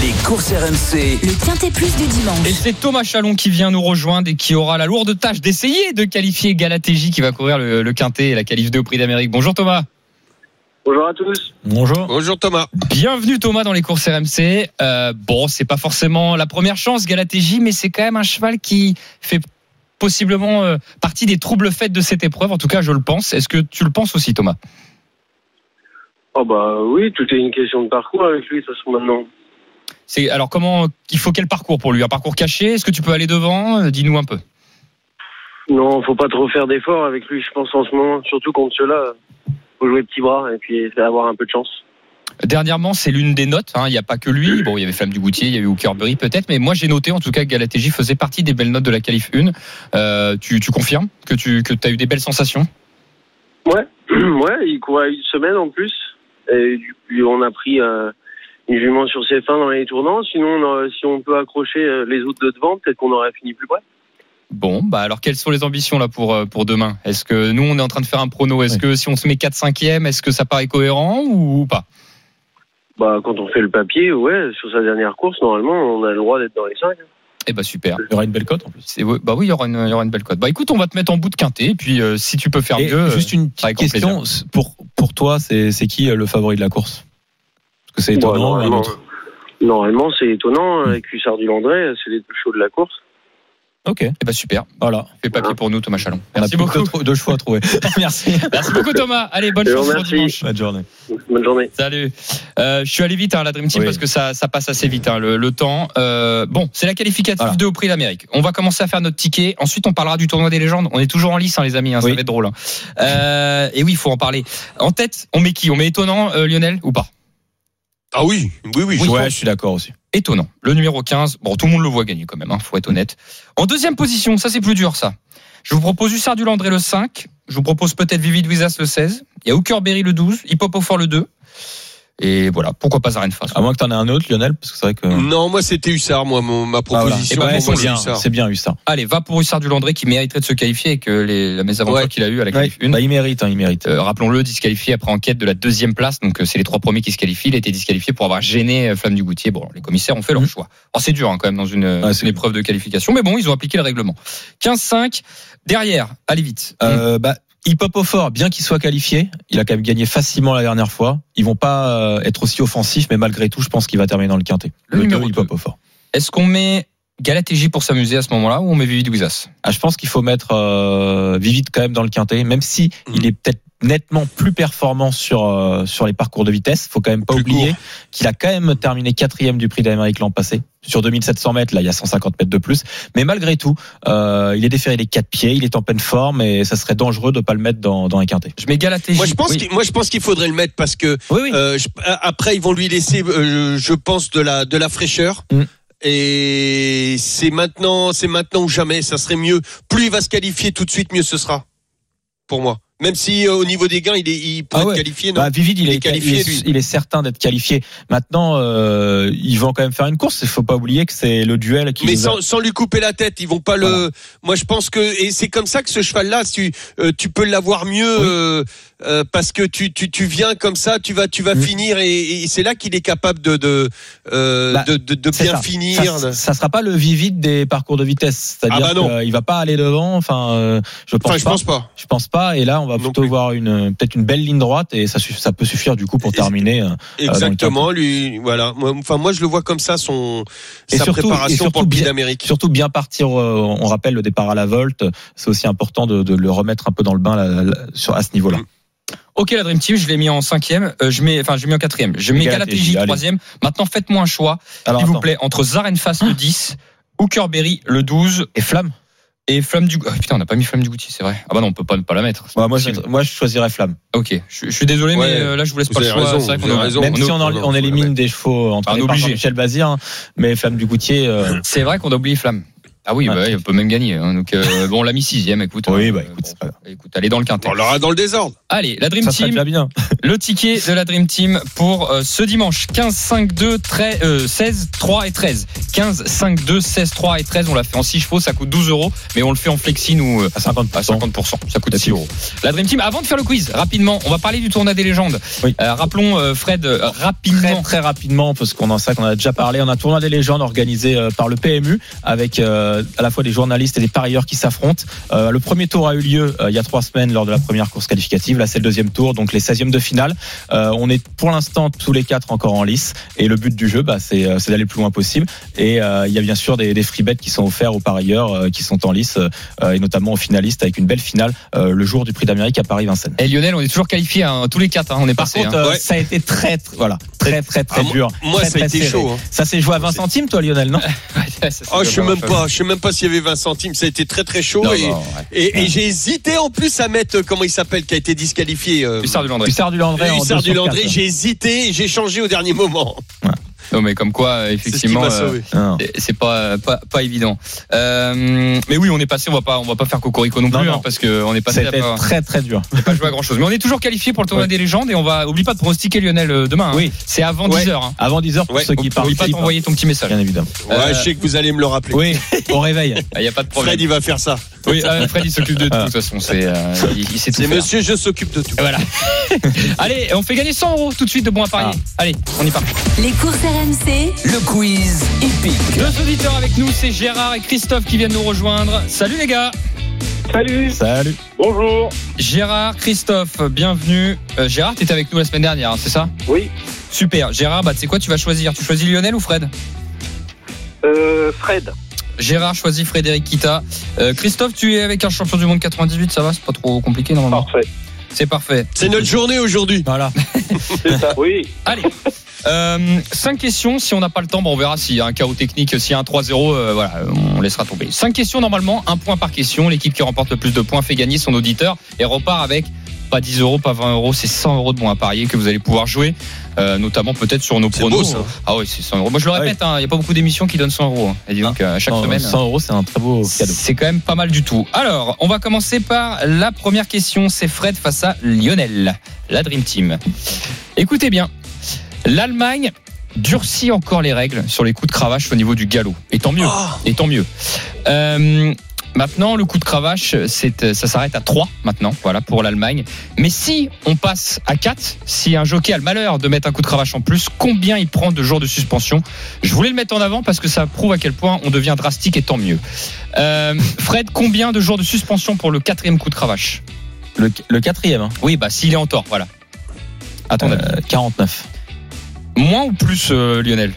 Les courses R M C, le quintet plus du dimanche. Et c'est Thomas Chalon qui vient nous rejoindre et qui aura la lourde tâche d'essayer de qualifier Galatégie qui va courir le, le quintet et la qualif deux au Prix d'Amérique. Bonjour Thomas. Bonjour à tous. Bonjour. Bonjour Thomas. Bienvenue Thomas dans les courses R M C. Euh, bon, c'est pas forcément la première chance Galatégie, mais c'est quand même un cheval qui fait possiblement euh, partie des troubles faits de cette épreuve. En tout cas, je le pense. Est-ce que tu le penses aussi Thomas ? Oh bah oui, tout est une question de parcours avec lui de toute façon maintenant. C'est, alors, comment, il faut quel parcours pour lui? Un parcours caché? Est-ce que tu peux aller devant? Dis-nous un peu. Non, faut pas trop faire d'efforts avec lui, je pense, en ce moment. Surtout contre ceux-là, faut jouer petit bras et puis avoir un peu de chance. Dernièrement, c'est l'une des notes. Hein. Il n'y a pas que lui. Bon, il y avait Flamme du Goutier, il y avait Hukerberry peut-être. Mais moi, j'ai noté en tout cas que Galatégie faisait partie des belles notes de la qualif un. Euh, tu, tu confirmes que tu que as eu des belles sensations? Ouais, ouais, il courait une semaine en plus. Et du coup, on a pris... Euh, une jument sur ses fins dans les tournants. Sinon, on a, si on peut accrocher les autres de devant, peut-être qu'on aurait fini plus près. Bon, bah alors quelles sont les ambitions là pour, pour demain? Est-ce que nous, on est en train de faire un prono? Est-ce oui. que si on se met quatre cinquième, est-ce que ça paraît cohérent ou pas? Bah, quand on fait le papier, ouais, sur sa dernière course, normalement, on a le droit d'être dans les cinq. Eh bah super. Il y aura une belle cote en plus. C'est, bah oui, il y aura une, il y aura une belle cote. Bah écoute, on va te mettre en bout de quintet. Et puis, euh, si tu peux faire et mieux. Juste une petite question. Pour, pour toi, c'est, c'est qui le favori de la course? Parce que c'est étonnant. Ouais, normalement, normalement, c'est étonnant. Avec Hussard du Landret, c'est les deux chauds de la course. Ok. Eh ben super. Voilà. Fais papier pour nous, Thomas Chalon. Merci beaucoup. On a beaucoup. Deux choix à trouver. Merci. Merci beaucoup, Thomas. Allez, bonne chance pour dimanche. Bonne journée. Bonne journée. Salut. Euh, je suis allé vite, hein, la Dream Team, oui. parce que ça, ça passe assez vite, hein, le, le temps. Euh, bon, c'est la qualificative voilà. deux au Prix d'Amérique. On va commencer à faire notre ticket. Ensuite, on parlera du tournoi des légendes. On est toujours en lice, hein, les amis. Hein, oui. Ça va être drôle. Hein. Euh, et oui, il faut en parler. En tête, on met qui? On met étonnant, euh, Lionel, ou pas? Ah oui, oui, oui. oui ouais, je suis d'accord aussi. Étonnant. Le numéro quinze, bon, tout le monde le voit gagner quand même, hein, faut être honnête. En deuxième position, ça c'est plus dur, ça. Je vous propose Hussard du Landret le cinq. Je vous propose peut-être Vivide Wizas le seize. Il y a Hukerberry le douze, Hippopofor le deux. Et voilà, pourquoi pas Zarenfas. À moins que t'en aies un autre, Lionel, parce que c'est vrai que. Non, moi c'était Hussard, moi, mon, ma proposition. Ah voilà. Et bah, ouais, c'est, bien, c'est bien Hussard. Allez, va pour Hussard du Landret qui mériterait de se qualifier et que les, la mésaventure ouais. qu'il a eue à la qualif ouais. une. Bah, il mérite, hein, il mérite. Euh, rappelons-le, disqualifié après enquête de la deuxième place. Donc, euh, c'est les trois premiers qui se qualifient. Il a été disqualifié pour avoir gêné Flamme du Goutier. Bon, les commissaires ont fait leur mmh. choix. Alors, c'est dur, hein, quand même, dans une, ah, une épreuve de qualification. Mais bon, ils ont appliqué le règlement. quinze cinq. Derrière, allez vite. Euh, mmh. bah, Hippopofor, bien qu'il soit qualifié, il a quand même gagné facilement la dernière fois. Ils vont pas être aussi offensifs, mais malgré tout, je pense qu'il va terminer dans le quintet. Le, le numéro Hippopofor. Est-ce qu'on met Galatégie pour s'amuser à ce moment-là ou on met Vivide Wizas? Ah, je pense qu'il faut mettre euh, Vivide quand même dans le quintet, même si mmh. il est peut-être nettement plus performant sur euh, sur les parcours de vitesse. Faut quand même pas plus oublier court. Qu'il a quand même terminé quatrième du Prix d'Amérique l'an passé. Sur deux mille sept cents mètres, là, il y a cent cinquante mètres de plus. Mais malgré tout, euh, il est déféré les quatre pieds, il est en pleine forme et ça serait dangereux de pas le mettre dans, dans un quintet. Je mets Galatégie. Moi, je pense, oui. qu'il, moi, je pense qu'il faudrait le mettre parce que oui, oui. Euh, je, après, ils vont lui laisser, euh, je pense, de la de la fraîcheur. Mm. Et c'est maintenant, c'est maintenant ou jamais. Ça serait mieux. Plus il va se qualifier tout de suite, mieux ce sera pour moi. Même si euh, au niveau des gains, il est il peut ah ouais. être qualifié. Non bah, Vivide, il, il est, est qualifié. Il est, il est certain d'être qualifié. Maintenant, euh, ils vont quand même faire une course. Il faut pas oublier que c'est le duel qui. Mais sans, a... sans lui couper la tête, ils vont pas voilà. le. Moi, je pense que et c'est comme ça que ce cheval-là, tu euh, tu peux l'avoir mieux oui. euh, euh, parce que tu tu tu viens comme ça, tu vas tu vas oui. finir et, et c'est là qu'il est capable de de euh, bah, de, de, de bien ça. finir. Ça, ça sera pas le Vivide des parcours de vitesse. C'est-à-dire ah bah qu'il va pas aller devant. Enfin, euh, je pense enfin, je pas. pense pas. Je pense pas. Et là, on va On va plutôt voir une peut-être une belle ligne droite et ça ça peut suffire du coup pour terminer. Exactement, euh, lui voilà. Moi, enfin moi je le vois comme ça son et sa surtout, préparation et surtout pour le Prix d'Amérique. Surtout bien partir. On rappelle le départ à la volte. C'est aussi important de, de le remettre un peu dans le bain là, là, sur à ce niveau-là. Mm. Ok, la Dream Team, je l'ai mis en cinquième. Euh, je mets, enfin, je l'ai mis en quatrième. Je mets Galatégie troisième. Maintenant, faites-moi un choix, Alors, s'il attends. vous plaît, entre Zarenfas le dix, Hukerberry le douze et Flamme. Et Flamme du Goutier. Oh, putain, on n'a pas mis Flamme du Goutier, c'est vrai. Ah bah non, on peut pas ne pas la mettre. Bah, moi, je, moi, je choisirais Flamme. Ok, je, je suis désolé, ouais. mais euh, là, je vous laisse vous pas le choix. Raison, c'est vrai qu'on a raison. Même on si on, a, on élimine ouais. des chevaux entre les par Michel Bazir, hein, mais Flamme du Goutier. Euh... C'est vrai qu'on a oublié Flamme. Ah oui, ah, bah, il peut même gagner. Hein, donc, euh, bon, on l'a mis sixième, écoute. Oui, bah écoute, bon, écoute allez dans le quintet. On l'aura dans le désordre. Allez, la Dream Ça Team. Déjà bien. Le ticket de la Dream Team pour euh, ce dimanche quinze, cinq, deux, treize, seize, trois et treize. quinze, cinq, deux, seize, trois et treize. On l'a fait en six chevaux, ça coûte douze euros, mais on le fait en flexine ou à cinquante pour cent. Ça coûte six euros. La Dream Team, avant de faire le quiz, rapidement, on va parler du tournoi des légendes. Oui. Euh, rappelons, euh, Fred, euh, rapidement. Très, très rapidement, parce qu'on en sait qu'on a déjà parlé. On a un tournoi des légendes organisé euh, par le P M U avec. Euh, à la fois des journalistes et des parieurs qui s'affrontent. Euh, le premier tour a eu lieu euh, il y a trois semaines lors de la première course qualificative. Là, c'est le deuxième tour, donc les seizièmes de finale. Euh, on est pour l'instant tous les quatre encore en lice. Et le but du jeu, bah, c'est, euh, c'est d'aller le plus loin possible. Et euh, il y a bien sûr des, des free bets qui sont offerts aux parieurs euh, qui sont en lice euh, et notamment aux finalistes avec une belle finale euh, le jour du Prix d'Amérique à Paris-Vincennes. Et Lionel, on est toujours qualifiés hein, tous les quatre. Hein, on est Par passé, contre, hein. euh, ouais. ça a été très, très, voilà, très, très, très, très dur. Moi, très, ça a été serré. chaud. Hein. Ça s'est joué à vingt centimes, toi, Lionel, non? Oh, je suis même pas. Je sais même pas s'il y avait vingt centimes, ça a été très très chaud non, et, non, ouais. et, et ouais. j'ai hésité en plus à mettre comment il s'appelle qui a été disqualifié euh, Hussard du Landret. Hussard du Landret. Hussard du Landret, j'ai hésité, et j'ai changé au dernier moment. Ouais. Non mais comme quoi effectivement c'est, ce euh, c'est, c'est pas, pas pas évident. Euh, mais oui, on est passé, on va pas on va pas faire cocorico non plus non, non. Hein, parce que on est passé à pas, très très dur. On n'a pas joué à grand-chose. Mais on est toujours qualifié pour le tournoi ouais. des légendes et on va oublie pas de pronostiquer Lionel demain. Hein. Oui, c'est avant ouais. dix heures hein. Avant dix heures pour ouais. ceux qui partent. Oublie pas d'envoyer ton petit message. Bien évidemment. Ouais, euh, je sais que vous allez me le rappeler. Oui, au réveil. Il ah, y a pas de problème. Fred il va faire ça. Oui, euh, Fred il s'occupe de tout de toute façon, c'est euh, il, il sait tout. C'est faire. Monsieur je s'occupe de tout. Voilà. Allez, on fait gagner cent euros tout de suite de bon à parier. Allez, on y part. Les courses R M C, le quiz épique. Deux auditeurs avec nous, c'est Gérard et Christophe qui viennent nous rejoindre. Salut les gars. Salut. Salut. Bonjour. Gérard, Christophe, bienvenue. Euh, Gérard, t'étais avec nous la semaine dernière, hein, c'est ça? Oui. Super. Gérard, bah tu sais quoi, tu vas choisir. Tu choisis Lionel ou Fred? Euh, Fred. Gérard choisit Frédéric Ita. Euh, Christophe, tu es avec un champion du monde quatre-vingt-dix-huit, ça va? C'est pas trop compliqué normalement. Parfait. C'est parfait. C'est notre journée aujourd'hui. Voilà. C'est ça, oui. Allez. Euh, cinq questions. Si on n'a pas le temps, bon, on verra s'il y a un chaos technique, s'il y a un trois zéro, euh, voilà, on laissera tomber. Cinq questions normalement, un point par question. L'équipe qui remporte le plus de points fait gagner son auditeur et repart avec pas dix euros, pas vingt euros, c'est cent euros de bons à parier que vous allez pouvoir jouer, euh, notamment peut-être sur nos pronos. C'est beau, ça. Ah oui, c'est cent euros. Moi je le répète, il ouais. n'y hein, a pas beaucoup d'émissions qui donnent cent euros. Et donc à chaque semaine. cent euros, c'est un très beau cadeau. C'est quand même pas mal du tout. Alors, on va commencer par la première question. C'est Fred face à Lionel, la Dream Team. Écoutez bien, l'Allemagne durcit encore les règles sur les coups de cravache au niveau du galop. Et tant mieux. Oh. Et tant mieux. Euh, maintenant, le coup de cravache, c'est, ça s'arrête à trois maintenant, voilà, pour l'Allemagne. Mais si on passe à quatre, si un jockey a le malheur de mettre un coup de cravache en plus, combien il prend de jours de suspension? Je voulais le mettre en avant parce que ça prouve à quel point on devient drastique, et tant mieux. Euh, Fred, combien de jours de suspension pour le quatrième coup de cravache? Le, le quatrième, hein. Oui, bah s'il est en tort, voilà. Attendez. Euh, quarante-neuf. Moins ou plus, euh, Lionel?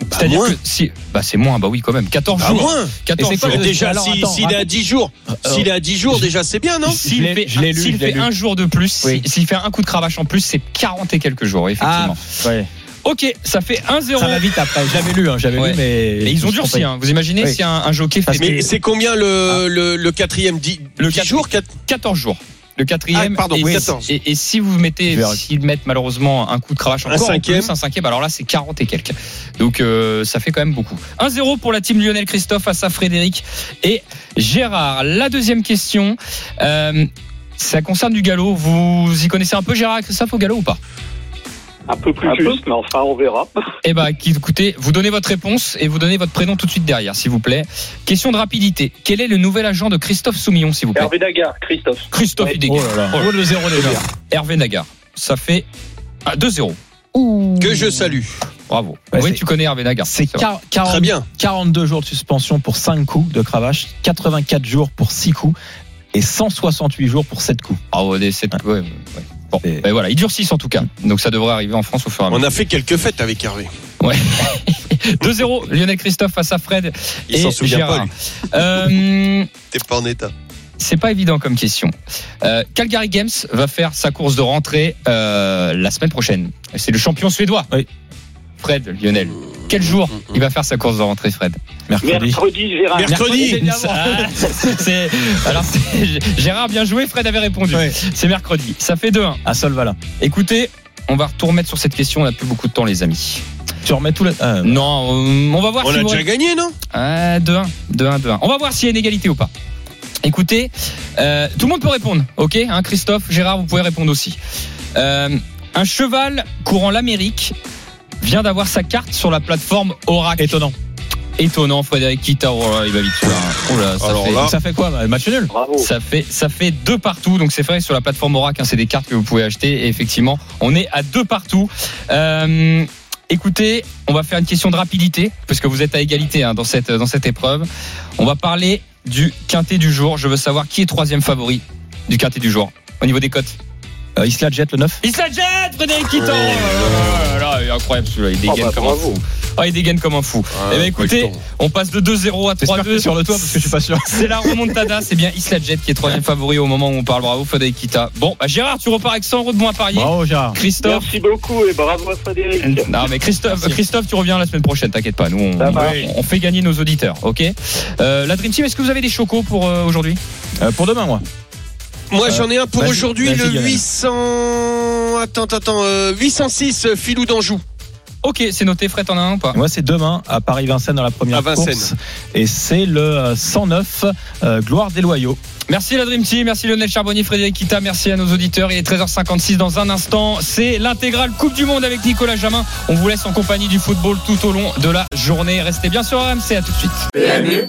Bah c'est-à-dire que si, bah c'est moins, bah oui quand même. quatorze bah jours. Moins. quatorze jours. Déjà, alors, si, attends, s'il est à dix jours, euh, s'il est à dix jours, déjà c'est bien, non? S'il fait, un, lu, s'il fait un jour de plus, oui. si, s'il fait un coup de cravache en plus, c'est quarante et quelques jours, effectivement. Ah, ouais. Ok, ça fait un zéro. Ça va vite après, j'avais lu, hein, j'avais ouais. lu, mais. Et ils ont durci, hein. Vous imaginez oui. si un, un jockey fait. Mais c'est combien le quatrième? dix jours? quatorze jours. Le quatrième, ah, pardon, et, oui, et, et si vous mettez, s'ils mettent malheureusement un coup de cravache encore, un plus, un cinquième, alors là c'est quarante et quelques. Donc euh, ça fait quand même beaucoup. un zéro pour la team Lionel Christophe face à Frédéric et Gérard. La deuxième question, euh, ça concerne du galop. Vous y connaissez un peu, Gérard, Christophe, au galop ou pas? Un peu plus un juste, peu. Mais enfin on verra. Eh bah, bien écoutez, vous donnez votre réponse et vous donnez votre prénom tout de suite derrière, s'il vous plaît. Question de rapidité. Quel est le nouvel agent de Christophe Soumillon, s'il vous plaît? Hervé Nagar, Christophe. Christophe, il dégage. Oh, le zéro déjà. Hervé Nagar. Ça fait ah, deux zéro. Ouh. Que je salue. Bravo. Ouais, oui, tu connais Hervé Nagar. C'est car, quarante, très bien. quarante-deux jours de suspension pour cinq coups de cravache, quatre-vingt-quatre jours pour six coups et cent soixante-huit jours pour sept coups. Ah oh, ouais, des sept coups, ouais. ouais. ouais. Bon, et... ben voilà, ils durcissent en tout cas. Donc ça devrait arriver en France au fur et à mesure. On a fait quelques fêtes avec Hervé. Ouais. deux zéro, Lionel Christophe face à Fred. Il et s'en souvient Gérard. Pas. Euh... T'es pas en état. C'est pas évident comme question. Euh, Calgary Games va faire sa course de rentrée euh, la semaine prochaine. C'est le champion suédois. Oui. Fred, Lionel. Quel jour il va faire sa course de rentrée, Fred? Mercredi. Mercredi, Gérard. Mercredi, mercredi ah, c'est, c'est, alors c'est, Gérard, bien joué, Fred avait répondu. Ouais. C'est mercredi. Ça fait deux un. À Solvala. Écoutez, on va retourner sur cette question. On n'a plus beaucoup de temps, les amis. Tu remets tout la... euh, Non, on va voir on si... On a déjà ré... gagné, non ah, deux un. deux un, deux un. On va voir s'il y a une égalité ou pas. Écoutez, euh, tout le monde peut répondre, ok hein, Christophe, Gérard, vous pouvez répondre aussi. Euh, un cheval courant l'Amérique... vient d'avoir sa carte sur la plateforme Oracle. Étonnant. Étonnant, Frédéric Ita, oh là, il va vite. Oh là, ça, fait, là. Ça fait quoi bah, match nul. Bravo. Ça fait, ça fait deux partout. Donc c'est vrai, sur la plateforme Oracle, hein, c'est des cartes que vous pouvez acheter. Et effectivement, on est à deux partout. Euh, écoutez, on va faire une question de rapidité, parce que vous êtes à égalité hein, dans, cette, dans cette épreuve. On va parler du quintet du jour. Je veux savoir qui est troisième favori du quintet du jour, au niveau des cotes. Euh, Isla Jet, le neuf. Isla Jet, Frédéric Ita. Il est incroyable celui-là, il dégaine oh bah, comme bravo. un fou. Ah, il dégaine comme un fou. Ah, eh bien écoutez, on passe de deux zéro à trois deux sur le toit parce que je suis pas sûr. C'est la remontada, c'est bien Isla Jet qui est troisième favori au moment où on parle. Bravo Frédéric Ita. Bon, bah, Gérard, tu repars avec cent euros de moins à parier. Bravo Gérard. Christophe. Merci beaucoup et bravo à Frédéric. Non mais Christophe, Merci. Christophe, tu reviens la semaine prochaine, t'inquiète pas. Nous on, on, on fait gagner nos auditeurs, ok euh, La Dream Team, est-ce que vous avez des chocos pour euh, aujourd'hui euh, Pour demain, moi. Moi euh, j'en ai un pour vas-y, aujourd'hui vas-y, le huit cents attends attends euh, huit cent six Filou d'Anjou. Ok, c'est noté. Fred, t'en as un ou pas? Moi c'est demain à Paris-Vincennes dans la première course et c'est le cent neuf euh, Gloire des Loyaux. Merci la Dream Team, merci Lionel Charbonnier, Frédéric Ita, merci à nos auditeurs. Il est treize heures cinquante-six dans un instant. C'est l'intégrale Coupe du Monde avec Nicolas Jamin. On vous laisse en compagnie du football tout au long de la journée. Restez bien sur R M C, à tout de suite. Bienvenue.